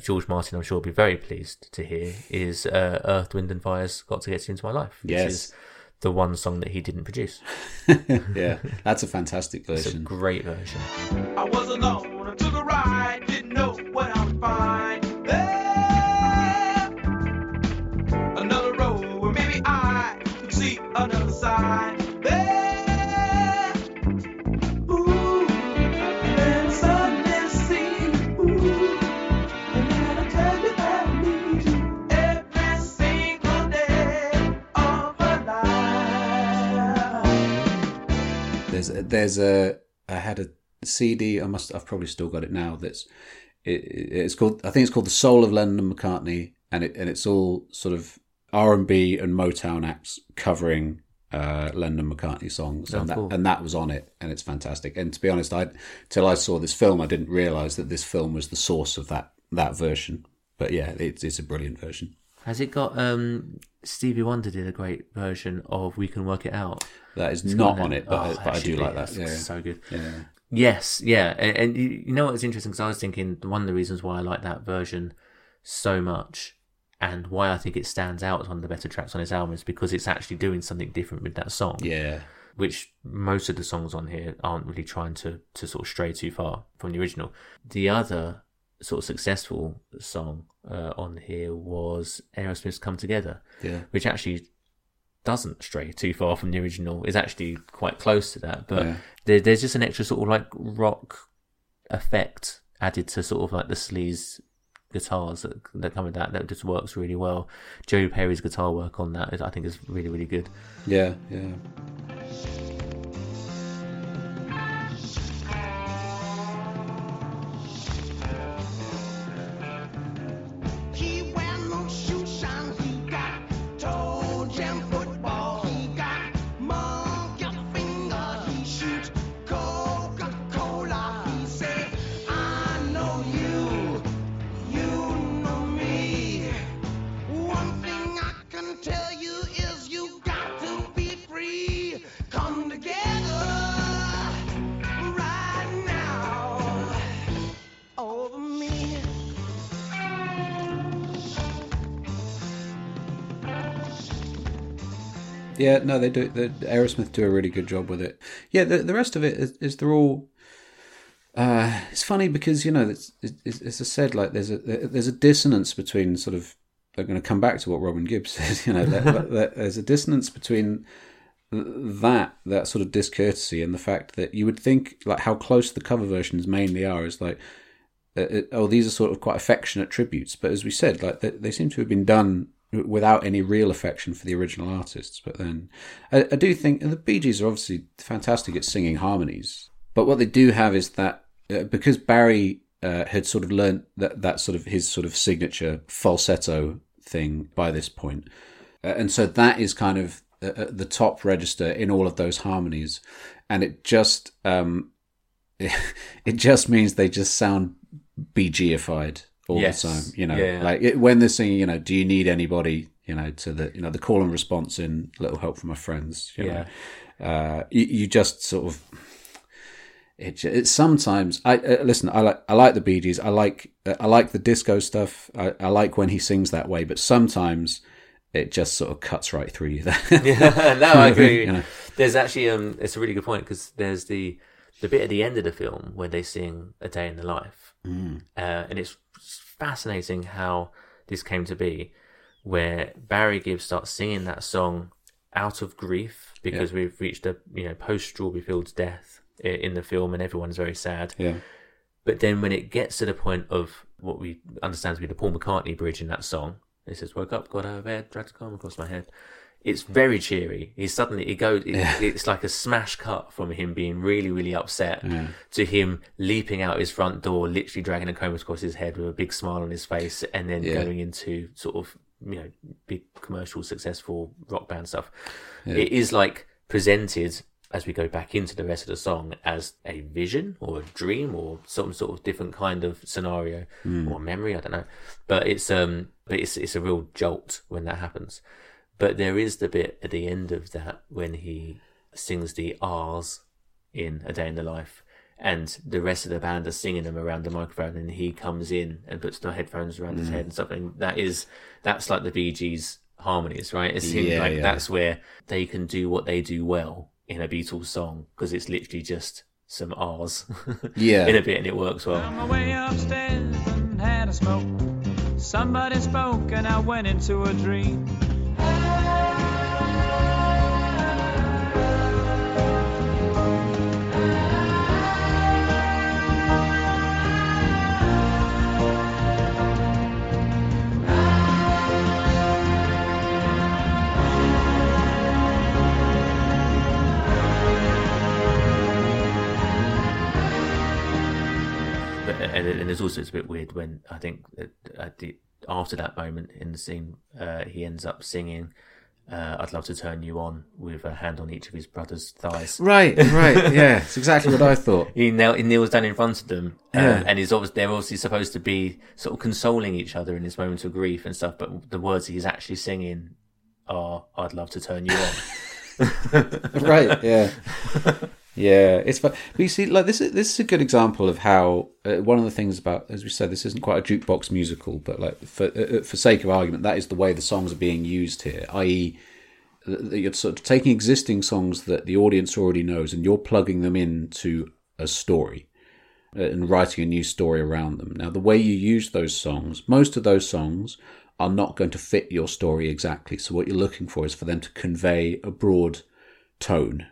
George Martin, I'm sure, will be very pleased to hear is "Earth, Wind and Fire's Got to Get You Into My Life." Yes. Which is the one song that he didn't produce. Yeah, that's a fantastic version. It's a great version. I was alone, I took a ride, didn't know what I would find there. Another road where maybe I could see another side there. Ooh, and suddenly see, ooh, and then I tell you that I need you every single day of my life. I had a CD. I've probably still got it now. It's called. I think it's called "The Soul of Lennon and McCartney," and it's all sort of R&B and Motown acts covering Lennon and McCartney songs. Oh, cool. And that was on it, and it's fantastic. And to be honest, till I saw this film, I didn't realise that this film was the source of that version. But yeah, it's a brilliant version. Has it got Stevie Wonder did a great version of "We Can Work It Out"? That is not on it, but I do like that. It's so good. Yeah. Yes, yeah. And you know what's interesting? Because I was thinking one of the reasons why I like that version so much and why I think it stands out as one of the better tracks on his album is because it's actually doing something different with that song. Yeah. Which most of the songs on here aren't really trying to sort of stray too far from the original. The other sort of successful song on here was Aerosmith's "Come Together," which actually doesn't stray too far from the original. It's actually quite close to that, but there's just an extra sort of like rock effect added to sort of like the sleaze guitars that come with that just works really well. Joe Perry's guitar work on that I think is really, really good. Yeah. Yeah, no, they do. Aerosmith do a really good job with it. Yeah, the rest of it is they're all. It's funny because you know, as I said, like there's a dissonance between sort of. I'm going to come back to what Robin Gibb says. You know, there's a dissonance between that sort of discourtesy and the fact that you would think like how close the cover versions mainly are is like. these are sort of quite affectionate tributes. But as we said, like they seem to have been done without any real affection for the original artists. But then I do think, and the Bee Gees are obviously fantastic at singing harmonies. But what they do have is that because Barry had sort of learned that sort of his sort of signature falsetto thing by this point. And so that is kind of at the top register in all of those harmonies. And it just it just means they just sound Bee Geesified all the time, you know. Yeah. Like when they're singing, you know, do you need anybody, you know, to the, you know, the call and response in Little Help from My Friends, you know. You just sort of it's sometimes I like the Bee Gees. I like the disco stuff. I like when he sings that way, but sometimes it just sort of cuts right through you. No, I agree. You know? There's actually it's a really good point because there's the bit at the end of the film where they sing A Day in the Life, and it's fascinating how this came to be, where Barry Gibb starts singing that song out of grief because we've reached a post Strawberry Fields death in the film and everyone's very sad. Yeah. But then when it gets to the point of what we understand to be the Paul McCartney bridge in that song, it says, woke up, got out of bed, dragged a comb across my head. It's very cheery. It's like a smash cut from him being really, really upset to him leaping out his front door, literally dragging a comb across his head with a big smile on his face, and then going into sort of, big commercial, successful rock band stuff. Yeah. It is like presented as we go back into the rest of the song as a vision or a dream or some sort of different kind of scenario or memory, I don't know. But it's a real jolt when that happens. But there is the bit at the end of that when he sings the R's in A Day in the Life and the rest of the band are singing them around the microphone and he comes in and puts the headphones around his head and stuff. And that's like the Bee Gees harmonies, right? It seems that's where they can do what they do well in a Beatles song, because it's literally just some R's in a bit, and it works well. On my way upstairs and had a smoke, somebody spoke and I went into a dream. And there's also, it's a bit weird when I think after that moment in the scene, he ends up singing I'd Love to Turn You On with a hand on each of his brother's thighs. Right, yeah. It's exactly what I thought. He kneels down in front of them and they're obviously supposed to be sort of consoling each other in this moment of grief and stuff, but the words he's actually singing are I'd Love to Turn You On. Right, yeah. Yeah, it's fun. But you see, like this is a good example of how one of the things about, as we said, this isn't quite a jukebox musical, but like for sake of argument, that is the way the songs are being used here. I.e., you're sort of taking existing songs that the audience already knows, and you're plugging them into a story and writing a new story around them. Now, the way you use those songs, most of those songs are not going to fit your story exactly. So what you're looking for is for them to convey a broad tone.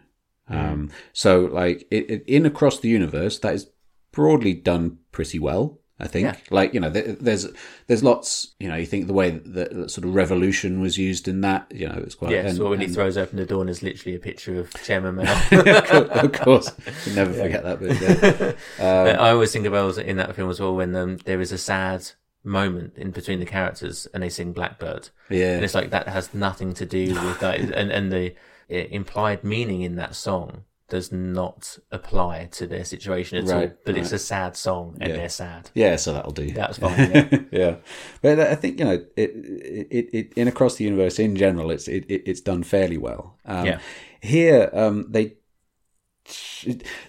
So like in Across the Universe, that is broadly done pretty well, I think. Yeah. Like, there's lots, you think the way that sort of revolution was used in that, it's quite... Yeah, so when he throws open the door and there's literally a picture of Chairman Mao. Of course. You never forget that bit. Yeah. I always think about in that film as well when there is a sad moment in between the characters and they sing Blackbird. Yeah. And it's like that has nothing to do with that. and the... implied meaning in that song does not apply to their situation at all, but it's a sad song and they're sad. Yeah, so that'll do. That's fine. Yeah, yeah. But I think it in Across the Universe in general, it's done fairly well. Here they.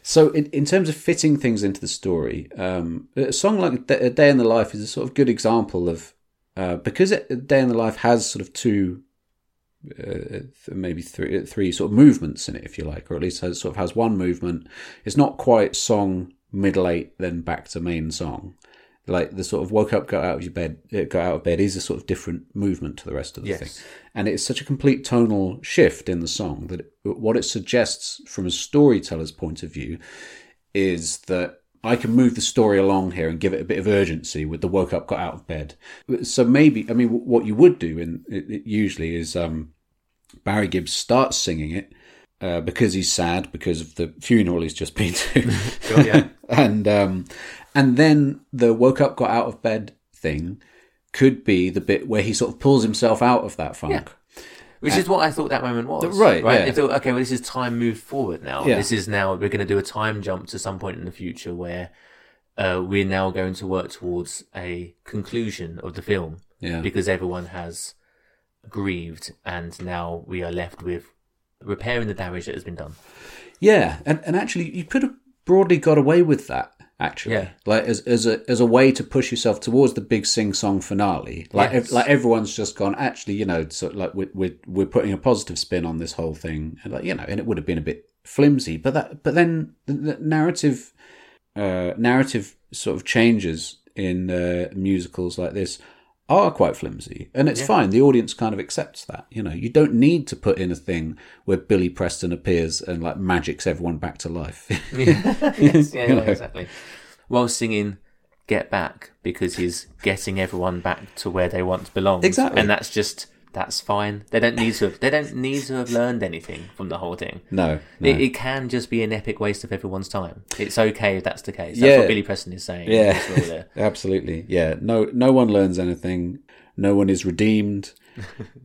So in terms of fitting things into the story, a song like A Day in the Life is a sort of good example of because A Day in the Life has sort of two. Maybe three sort of movements in it, if you like, or at least sort of has one movement. It's not quite song middle eight, then back to main song. Like the sort of woke up, got out of bed is a sort of different movement to the rest of the thing. And it's such a complete tonal shift in the song that what it suggests from a storyteller's point of view is that I can move the story along here and give it a bit of urgency with the woke up, got out of bed. So maybe, I mean, what you would do in it usually is Barry Gibb starts singing it because he's sad because of the funeral he's just been to. Oh, yeah. And then the woke up, got out of bed thing could be the bit where he sort of pulls himself out of that funk. Yeah. Which is what I thought that moment was. Right. Yeah. They thought, okay, well, this is time moved forward now. Yeah. This is now, we're going to do a time jump to some point in the future where we're now going to work towards a conclusion of the film. Yeah. Because everyone has grieved and now we are left with repairing the damage that has been done. Yeah. And actually, you could have broadly got away with that. Actually, yeah. Like as a way to push yourself towards the big sing-song finale, like yes. Like everyone's just gone. Actually, you know, sort of like we're putting a positive spin on this whole thing, and like you know, and it would have been a bit flimsy, but then the narrative sort of changes in musicals like this are quite flimsy, and it's fine. The audience kind of accepts that. You know, you don't need to put in a thing where Billy Preston appears and like magics everyone back to life. Yeah, exactly. While singing "Get Back" because he's getting everyone back to where they once belonged. Exactly, and that's fine. They don't need to have learned anything from the whole thing. No. It can just be an epic waste of everyone's time. It's okay if that's the case. That's what Billy Preston is saying. Yeah, absolutely. Yeah, no one learns anything. No one is redeemed.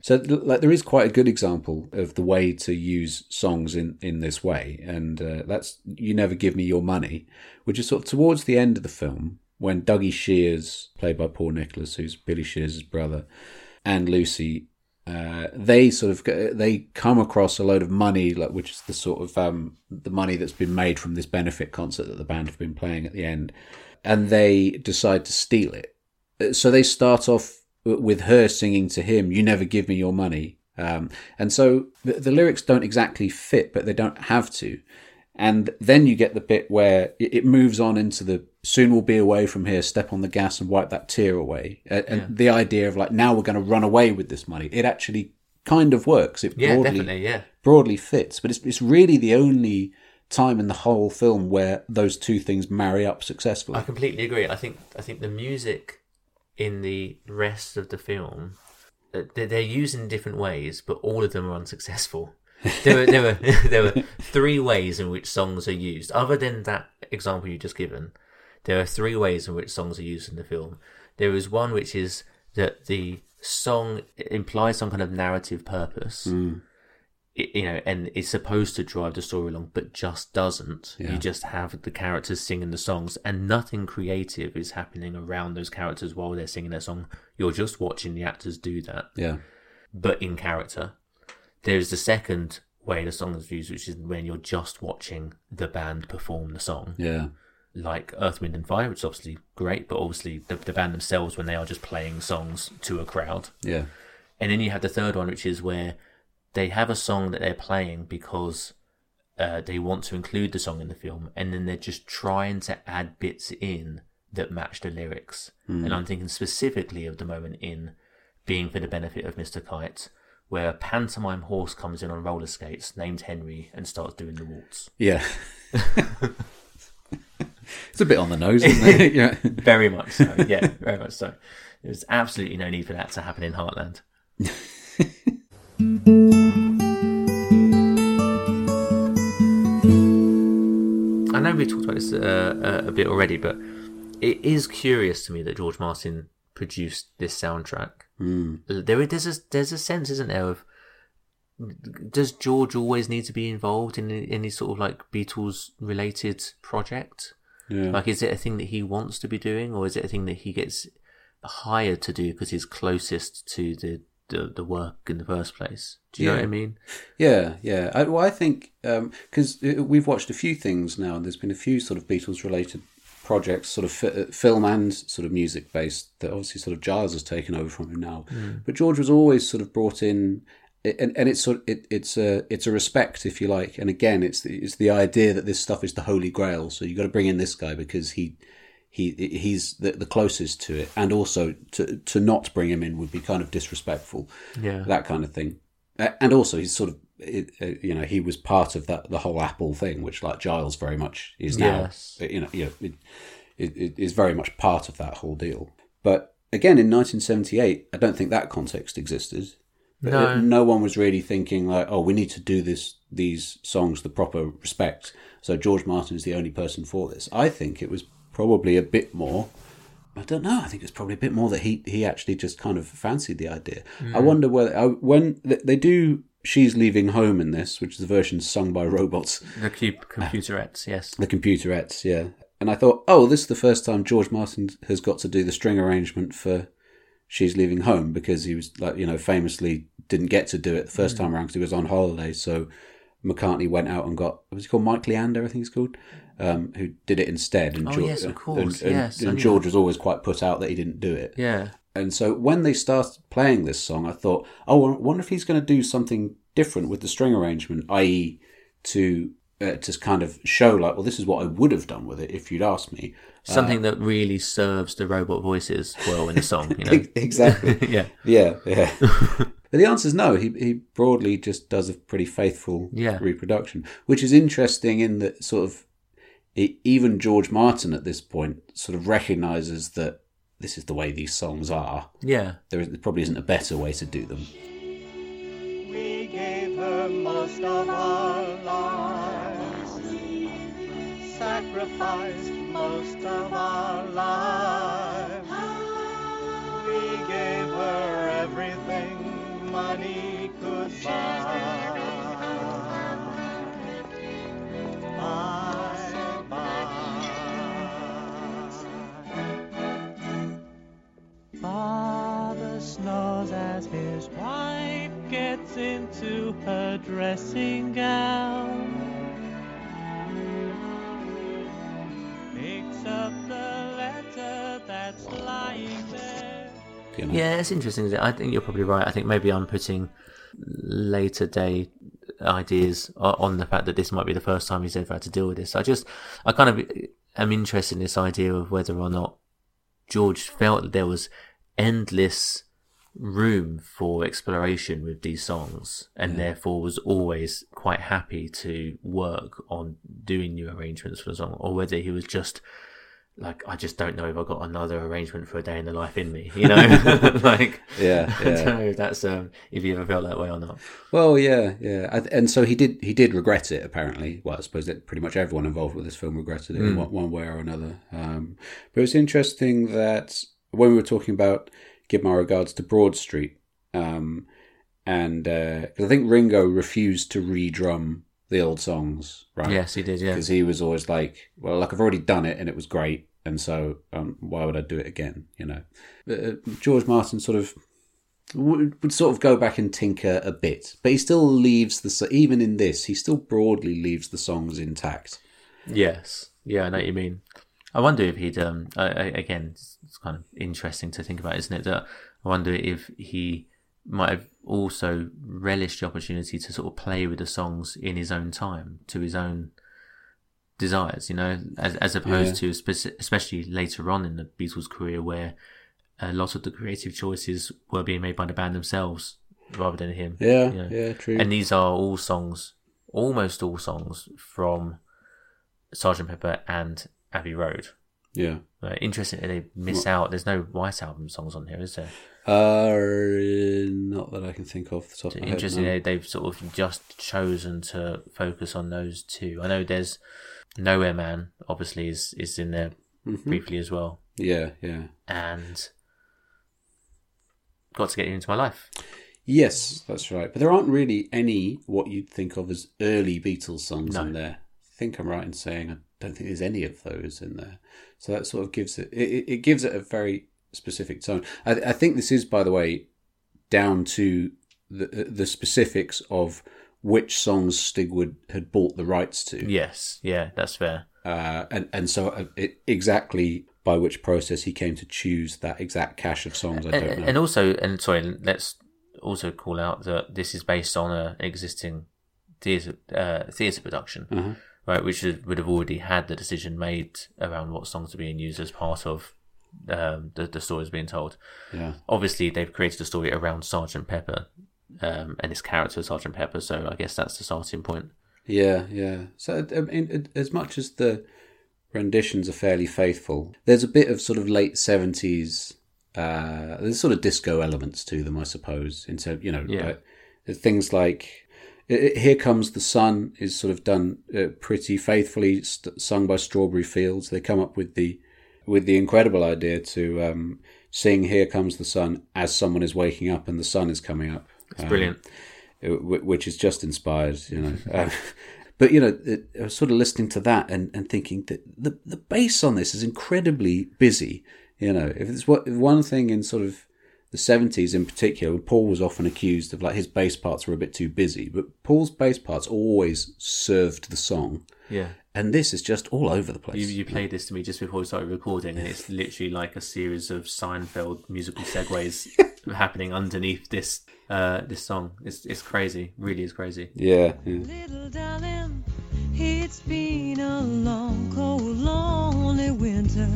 So, like, there is quite a good example of the way to use songs in this way, and that's "You Never Give Me Your Money," which is sort of towards the end of the film when Dougie Shears, played by Paul Nicholas, who's Billy Shears' brother, and Lucy. They come across a load of money, like, which is the sort of the money that's been made from this benefit concert that the band have been playing at the end, and they decide to steal it. So they start off with her singing to him, "You never give me your money," and so the lyrics don't exactly fit, but they don't have to. And then you get the bit where it moves on into the "soon we'll be away from here, step on the gas and wipe that tear away." And the idea of like, now we're going to run away with this money. It actually kind of works. It broadly fits. But it's really the only time in the whole film where those two things marry up successfully. I completely agree. I think the music in the rest of the film, they're used in different ways, but all of them are unsuccessful. There were three ways in which songs are used. Other than that example you just given, there are three ways in which songs are used in the film. There is one which is that the song implies some kind of narrative purpose, and it's supposed to drive the story along, but just doesn't. Yeah. You just have the characters singing the songs, and nothing creative is happening around those characters while they're singing their song. You're just watching the actors do that, but in character. There's the second way the song is used, which is when you're just watching the band perform the song. Yeah. Like Earth, Wind and Fire, which is obviously great, but obviously the band themselves when they are just playing songs to a crowd. Yeah. And then you have the third one, which is where they have a song that they're playing because they want to include the song in the film, and then they're just trying to add bits in that match the lyrics. Mm. And I'm thinking specifically of the moment in Being for the Benefit of Mr. Kite, where a pantomime horse comes in on roller skates, named Henry, and starts doing the waltz. Yeah. It's a bit on the nose, isn't it? Yeah. Very much so, yeah, very much so. There's absolutely no need for that to happen in Heartland. I know we talked about this a bit already, but it is curious to me that George Martin produced this soundtrack. Mm. There's a sense, isn't there, of does George always need to be involved in any sort of like Beatles related project? Yeah. Like, is it a thing that he wants to be doing, or is it a thing that he gets hired to do because he's closest to the work in the first place? Do you know what I mean? Yeah, yeah. I think because we've watched a few things now, and there's been a few sort of Beatles related projects, sort of film and sort of music based, that obviously sort of Giles has taken over from him now. Mm. But George was always sort of brought in, and it's sort of, it's a respect, if you like. And again, it's the idea that this stuff is the holy grail, so you got to bring in this guy because he's the closest to it, and also to not bring him in would be kind of disrespectful. Yeah, that kind of thing. And also he's sort of you know, he was part of that, the whole Apple thing, which like Giles very much is now. Yes. You know, it is very much part of that whole deal. But again, in 1978, I don't think that context existed. No. No one was really thinking like, oh, we need to do these songs the proper respect. So George Martin is the only person for this. I think it was probably a bit more. I don't know. I think it's probably a bit more that he actually just kind of fancied the idea. Mm. I wonder whether when they do She's Leaving Home in this, which is the version sung by robots. The Computerettes, yes. The Computerettes, yeah. And I thought, oh, this is the first time George Martin has got to do the string arrangement for She's Leaving Home, because he was like, you know, famously didn't get to do it the first time around because he was on holiday. So McCartney went out and got, was he called Mike Leander, I think he's called, who did it instead. And George, yes, of course. And George was always quite put out that he didn't do it. Yeah. And so when they started playing this song, I thought, oh, I wonder if he's going to do something different with the string arrangement, i.e. to kind of show like, well, this is what I would have done with it if you'd asked me. Something that really serves the robot voices well in the song, you know? Exactly. Yeah. But the answer is no. He broadly just does a pretty faithful reproduction, which is interesting in that sort of even George Martin at this point sort of recognises that this is the way these songs are. Yeah. There probably isn't a better way to do them. We gave her most of our lives. Sacrificed most of our lives. We gave her everything money could buy. Bye-bye. Father snores as his wife gets into her dressing gown. Up the letter that's lying there. Yeah, it's interesting, isn't it? I think you're probably right. I think maybe I'm putting later day ideas on the fact that this might be the first time he's ever had to deal with this. I kind of am interested in this idea of whether or not George felt that there was endless room for exploration with these songs, and therefore was always quite happy to work on doing new arrangements for the song, or whether he was just like, I just don't know if I've got another arrangement for A Day in the Life in me, you know? Like, I don't know if that's if he ever felt that way or not. Well, and so he did regret it, apparently. Well, I suppose that pretty much everyone involved with this film regretted it in one way or another. But it's interesting that when we were talking about Give My Regards to Broad Street, and I think Ringo refused to re-drum the old songs, right? Yes, he did, yeah. Because he was always like, well, like, I've already done it and it was great, and so why would I do it again, you know? George Martin sort of would sort of go back and tinker a bit, but he still leaves even in this, he still broadly leaves the songs intact. Yes. Yeah, I know what you mean. I wonder if he'd, again, it's kind of interesting to think about, isn't it? That I wonder if he might have also relished the opportunity to sort of play with the songs in his own time, to his own desires, you know, as opposed to especially later on in the Beatles' career, where a lot of the creative choices were being made by the band themselves rather than him. Yeah, you know? Yeah, true. And these are all songs, almost all songs from Sgt. Pepper and Abbey Road. Yeah. Interestingly, they miss out. There's no White Album songs on here, is there? Not that I can think of. Interestingly, they've sort of just chosen to focus on those two. I know there's Nowhere Man, obviously, is in there briefly as well. Yeah, yeah. And Got to Get You Into My Life. Yes, that's right. But there aren't really any what you'd think of as early Beatles songs in there. I think I'm right in saying I don't think there's any of those in there. So that sort of gives it gives it a very specific tone. I think this is, by the way, down to the specifics of which songs Stigwood had bought the rights to. Yes, yeah, that's fair. And so exactly by which process he came to choose that exact cache of songs, I don't know. Let's also call out that this is based on an existing theatre production. Uh-huh. Right, which would have already had the decision made around what songs are being used as part of the stories being told. Yeah. Obviously, they've created a story around Sgt. Pepper and his character, Sgt. Pepper. So I guess that's the starting point. Yeah, yeah. So I mean, as much as the renditions are fairly faithful, there's a bit of sort of late 70s, there's sort of disco elements to them, I suppose. And so, you know, things like Here Comes the Sun is sort of done pretty faithfully, sung by Strawberry Fields. They come up with the incredible idea to sing Here Comes the Sun as someone is waking up and the sun is coming up. It's brilliant. Which is just inspired, you know. But, you know, I was sort of listening to that and thinking that the bass on this is incredibly busy. You know, if it's one thing in sort of the 70s in particular, Paul was often accused of, like, his bass parts were a bit too busy. But Paul's bass parts always served the song. Yeah. And this is just all over the place. You played this to me just before we started recording, and it's literally like a series of Seinfeld musical segues happening underneath this this song. It's crazy. Really is crazy. Yeah. Little darling, it's been a long, cold, lonely winter.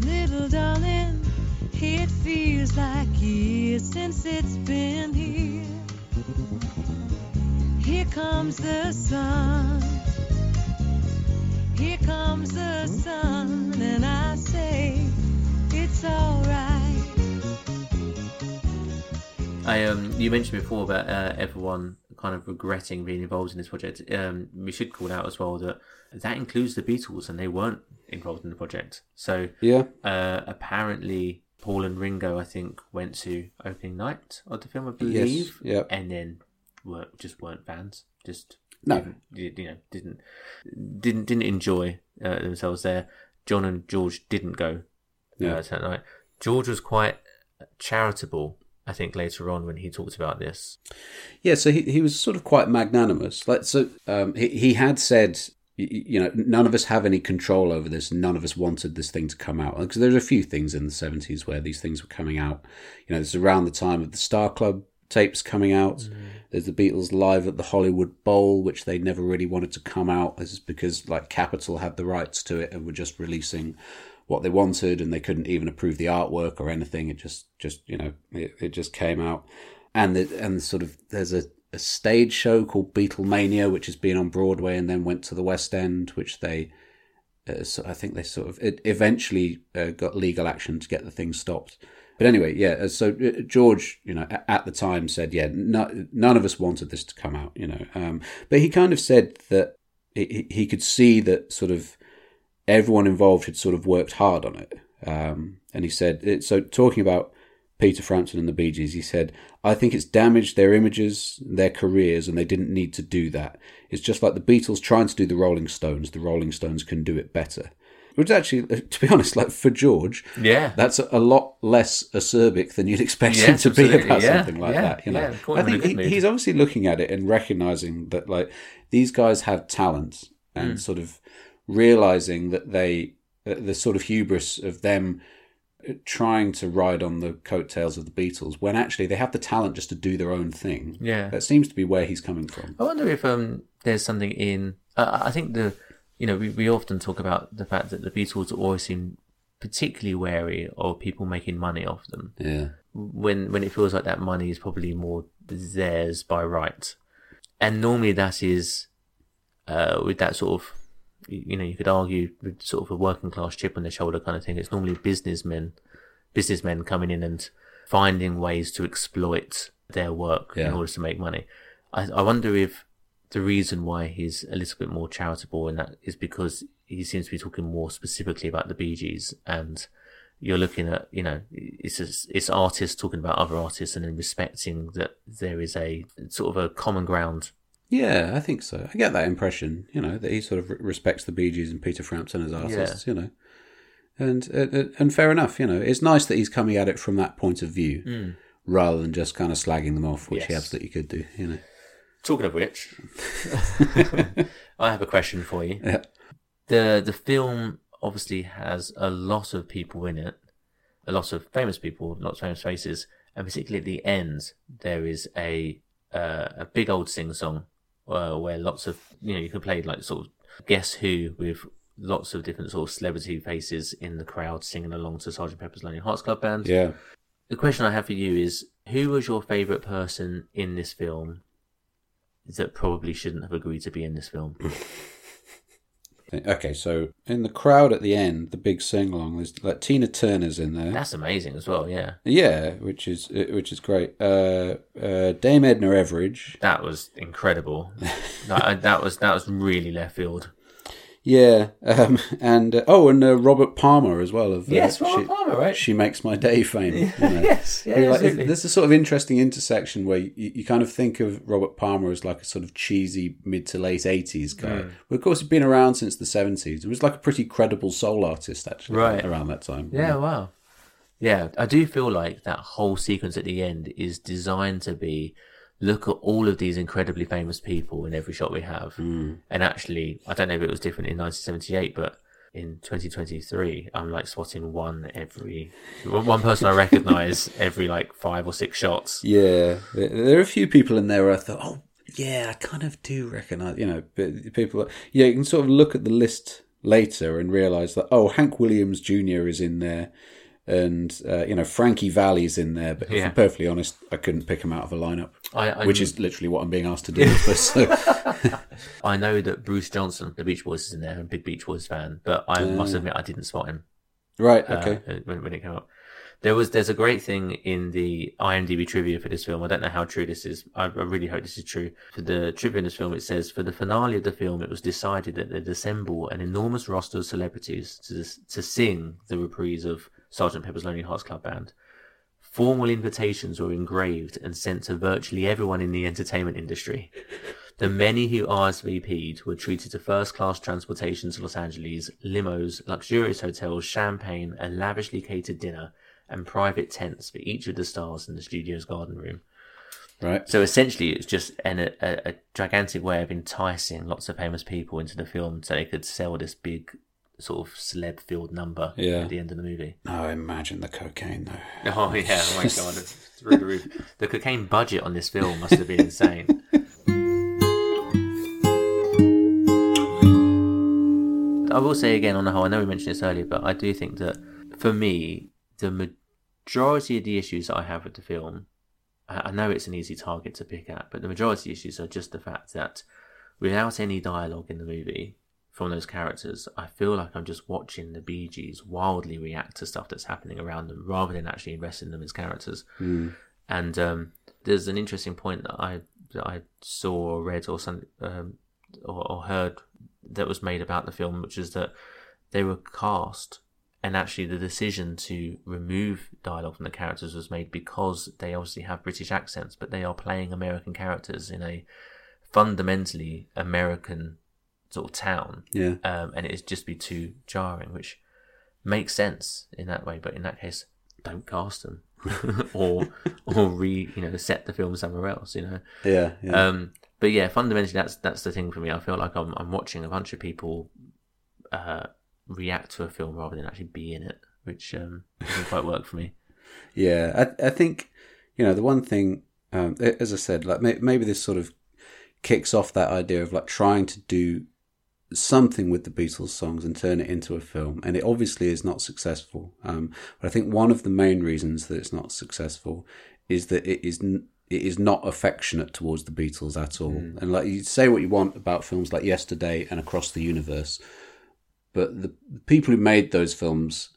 Little darling, it feels like years since it's been here. Here comes the sun. Here comes the sun, and I say it's all right. You mentioned before about everyone kind of regretting being involved in this project. We should call out as well that includes the Beatles, and they weren't involved in the project. So apparently Paul and Ringo, I think, went to opening night of the film, I believe. Yes. Yep. And then weren't fans. Just didn't enjoy themselves there. John and George didn't go that night. George was quite charitable, I think, later on when he talked about this. Yeah, so he was sort of quite magnanimous. Like, so he had said, you know, none of us have any control over this. None of us wanted this thing to come out. Because there's a few things in the 70s where these things were coming out. You know, it's around the time of the Star Club tapes coming out. Mm-hmm. There's the Beatles live at the Hollywood Bowl, which they never really wanted to come out. This is because, like, Capitol had the rights to it and were just releasing what they wanted, and they couldn't even approve the artwork or anything. It just you know, it just came out. And sort of there's a stage show called Beatlemania, which has been on Broadway and then went to the West End, which they, so I think they sort of eventually got legal action to get the thing stopped. But anyway, yeah. So George, you know, at the time said, yeah, none of us wanted this to come out, you know. But he kind of said that he could see that sort of everyone involved had sort of worked hard on it. And he said, so talking about Peter Frampton and the Bee Gees, he said, I think it's damaged their images, their careers, and they didn't need to do that. It's just like the Beatles trying to do the Rolling Stones. The Rolling Stones can do it better. Which actually, to be honest, like for George, yeah, that's a lot less acerbic than you'd expect him to be about something like that. You know, I think he's obviously looking at it and recognising that, like, these guys have talent and sort of realising that the sort of hubris of them trying to ride on the coattails of the Beatles when actually they have the talent just to do their own thing. Yeah, that seems to be where he's coming from. I wonder if there's something in I think the, you know, we often talk about the fact that the Beatles always seem particularly wary of people making money off them. Yeah, when it feels like that money is probably more theirs by right, and normally that is with that sort of, you know, you could argue with sort of a working class chip on the shoulder kind of thing. It's normally businessmen coming in and finding ways to exploit their work in order to make money. I wonder if the reason why he's a little bit more charitable in that is because he seems to be talking more specifically about the Bee Gees, and you're looking at, you know, it's artists talking about other artists and then respecting that there is a sort of a common ground. Yeah, I think so. I get that impression, you know, that he sort of respects the Bee Gees and Peter Frampton as artists, you know. And fair enough, you know. It's nice that he's coming at it from that point of view rather than just kind of slagging them off, which he absolutely could do, you know. Talking of which, I have a question for you. Yeah. The film obviously has a lot of people in it, a lot of famous people, lots of famous faces, and particularly at the end, there is a big old sing-song. Where lots of, you know, you can play like sort of Guess Who with lots of different sort of celebrity faces in the crowd singing along to Sgt. Pepper's Lonely Hearts Club Band. Yeah. the question I have for you is, who was your favourite person in this film that probably shouldn't have agreed to be in this film? Okay, so in the crowd at the end, the big sing-along, there's like Tina Turner's in there. That's amazing as well, yeah. Yeah, which is great. Dame Edna Everage. That was incredible. that was really left field. Yeah, and Robert Palmer as well. Yes, Robert Palmer, right? She Makes My Day fame. You know. Yes, yeah, like, there's a sort of interesting intersection where you kind of think of Robert Palmer as like a sort of cheesy mid to late 80s guy. Mm. But of course, he'd been around since the 70s. He was like a pretty credible soul artist, actually, right, around that time. Yeah, wow. Yeah, I do feel like that whole sequence at the end is designed to be, look at all of these incredibly famous people in every shot we have. Mm. And actually, I don't know if it was different in 1978, but in 2023, I'm like swatting one person I recognise every like 5 or 6 shots. Yeah. There are a few people in there where I thought, oh, yeah, I kind of do recognise, you know, but people, yeah, you can sort of look at the list later and realise that, oh, Hank Williams Jr. is in there. And, you know, Frankie Valli's in there, but if I'm perfectly honest, I couldn't pick him out of a lineup, which is literally what I'm being asked to do. I know that Bruce Johnson, the Beach Boys, is in there. I'm a big Beach Boys fan, but I must admit I didn't spot him. Right, okay. When it came up. There's a great thing in the IMDb trivia for this film. I don't know how true this is. I really hope this is true. For the trivia in this film, it says, for the finale of the film, it was decided that they'd assemble an enormous roster of celebrities to sing the reprise of Sgt. Pepper's Lonely Hearts Club Band. Formal invitations were engraved and sent to virtually everyone in the entertainment industry. The many who RSVP'd were treated to first-class transportation to Los Angeles, limos, luxurious hotels, champagne, a lavishly catered dinner, and private tents for each of the stars in the studio's garden room. Right. So essentially, it's just a gigantic way of enticing lots of famous people into the film so they could sell this big sort of celeb field number at the end of the movie. Oh, imagine the cocaine though. Oh yeah, oh my god, it's through the roof. The cocaine budget on this film must have been insane. I will say again on the whole, I know we mentioned this earlier, but I do think that for me, the majority of the issues that I have with the film, I know it's an easy target to pick at, but the majority of the issues are just the fact that without any dialogue in the movie from those characters, I feel like I'm just watching the Bee Gees wildly react to stuff that's happening around them rather than actually investing them as characters. Mm. And there's an interesting point that I saw or read or something or heard that was made about the film, which is that they were cast, and actually the decision to remove dialogue from the characters was made because they obviously have British accents, but they are playing American characters in a fundamentally American sort of town, and it'd just be too jarring, which makes sense in that way. But in that case, don't cast them, or set the film somewhere else, you know. Yeah, yeah. But yeah, fundamentally, that's the thing for me. I feel like I'm watching a bunch of people react to a film rather than actually be in it, which doesn't quite work for me. Yeah, I think, you know, the one thing, as I said, like maybe this sort of kicks off that idea of like trying to do something with the Beatles songs and turn it into a film, and it obviously is not successful, but I think one of the main reasons that it's not successful is that it is not affectionate towards the Beatles at all. Mm. And like, you say what you want about films like Yesterday and Across the Universe, but the people who made those films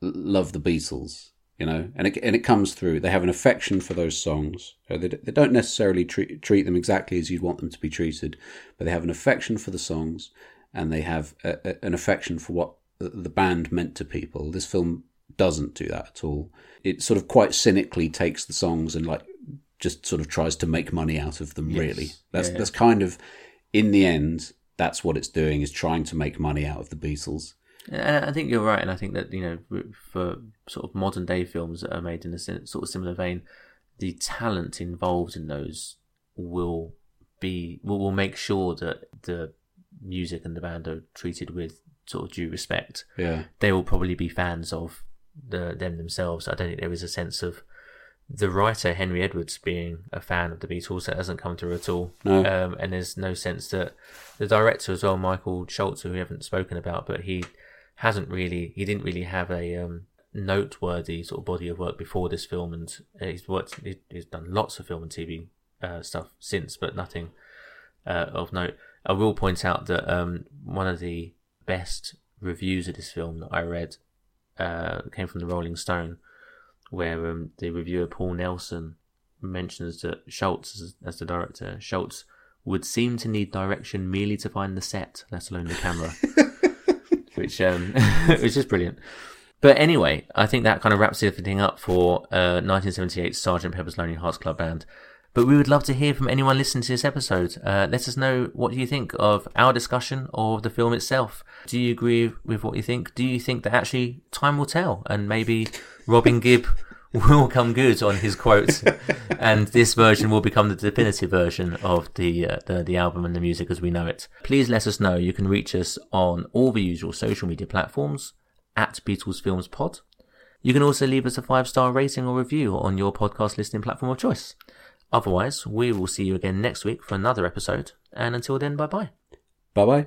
love the Beatles, you know, and it comes through. They have an affection for those songs. They don't necessarily treat them exactly as you'd want them to be treated, but they have an affection for the songs, and they have an affection for what the band meant to people. This film doesn't do that at all. It sort of quite cynically takes the songs and like just sort of tries to make money out of them. Yes. Really, that's kind of, in the end, that's what it's doing, is trying to make money out of the Beatles. And I think you're right, and I think that, you know, for sort of modern day films that are made in a sort of similar vein, the talent involved in those will make sure that the music and the band are treated with sort of due respect. Yeah, they will probably be fans of them themselves. I don't think there is a sense of the writer Henry Edwards being a fan of the Beatles. That hasn't come through at all. No. And there's no sense that the director as well, Michael Schultz, who we haven't spoken about, but he didn't really have a noteworthy sort of body of work before this film, and he's done lots of film and TV stuff since, but nothing of note. I will point out that one of the best reviews of this film that I read came from the Rolling Stone, where the reviewer Paul Nelson mentions that Schultz, as the director, Schultz would seem to need direction merely to find the set, let alone the camera, which is brilliant. But anyway, I think that kind of wraps everything up for 1978's Sgt. Pepper's Lonely Hearts Club Band. But we would love to hear from anyone listening to this episode. Let us know what you think of our discussion of the film itself. Do you agree with what you think? Do you think that actually time will tell and maybe Robin Gibb will come good on his quotes and this version will become the definitive version of the album and the music as we know it? Please let us know. You can reach us on all the usual social media platforms at Beatles Films Pod. You can also leave us a 5-star rating or review on your podcast listening platform of choice. Otherwise, we will see you again next week for another episode. And until then, bye-bye. Bye-bye.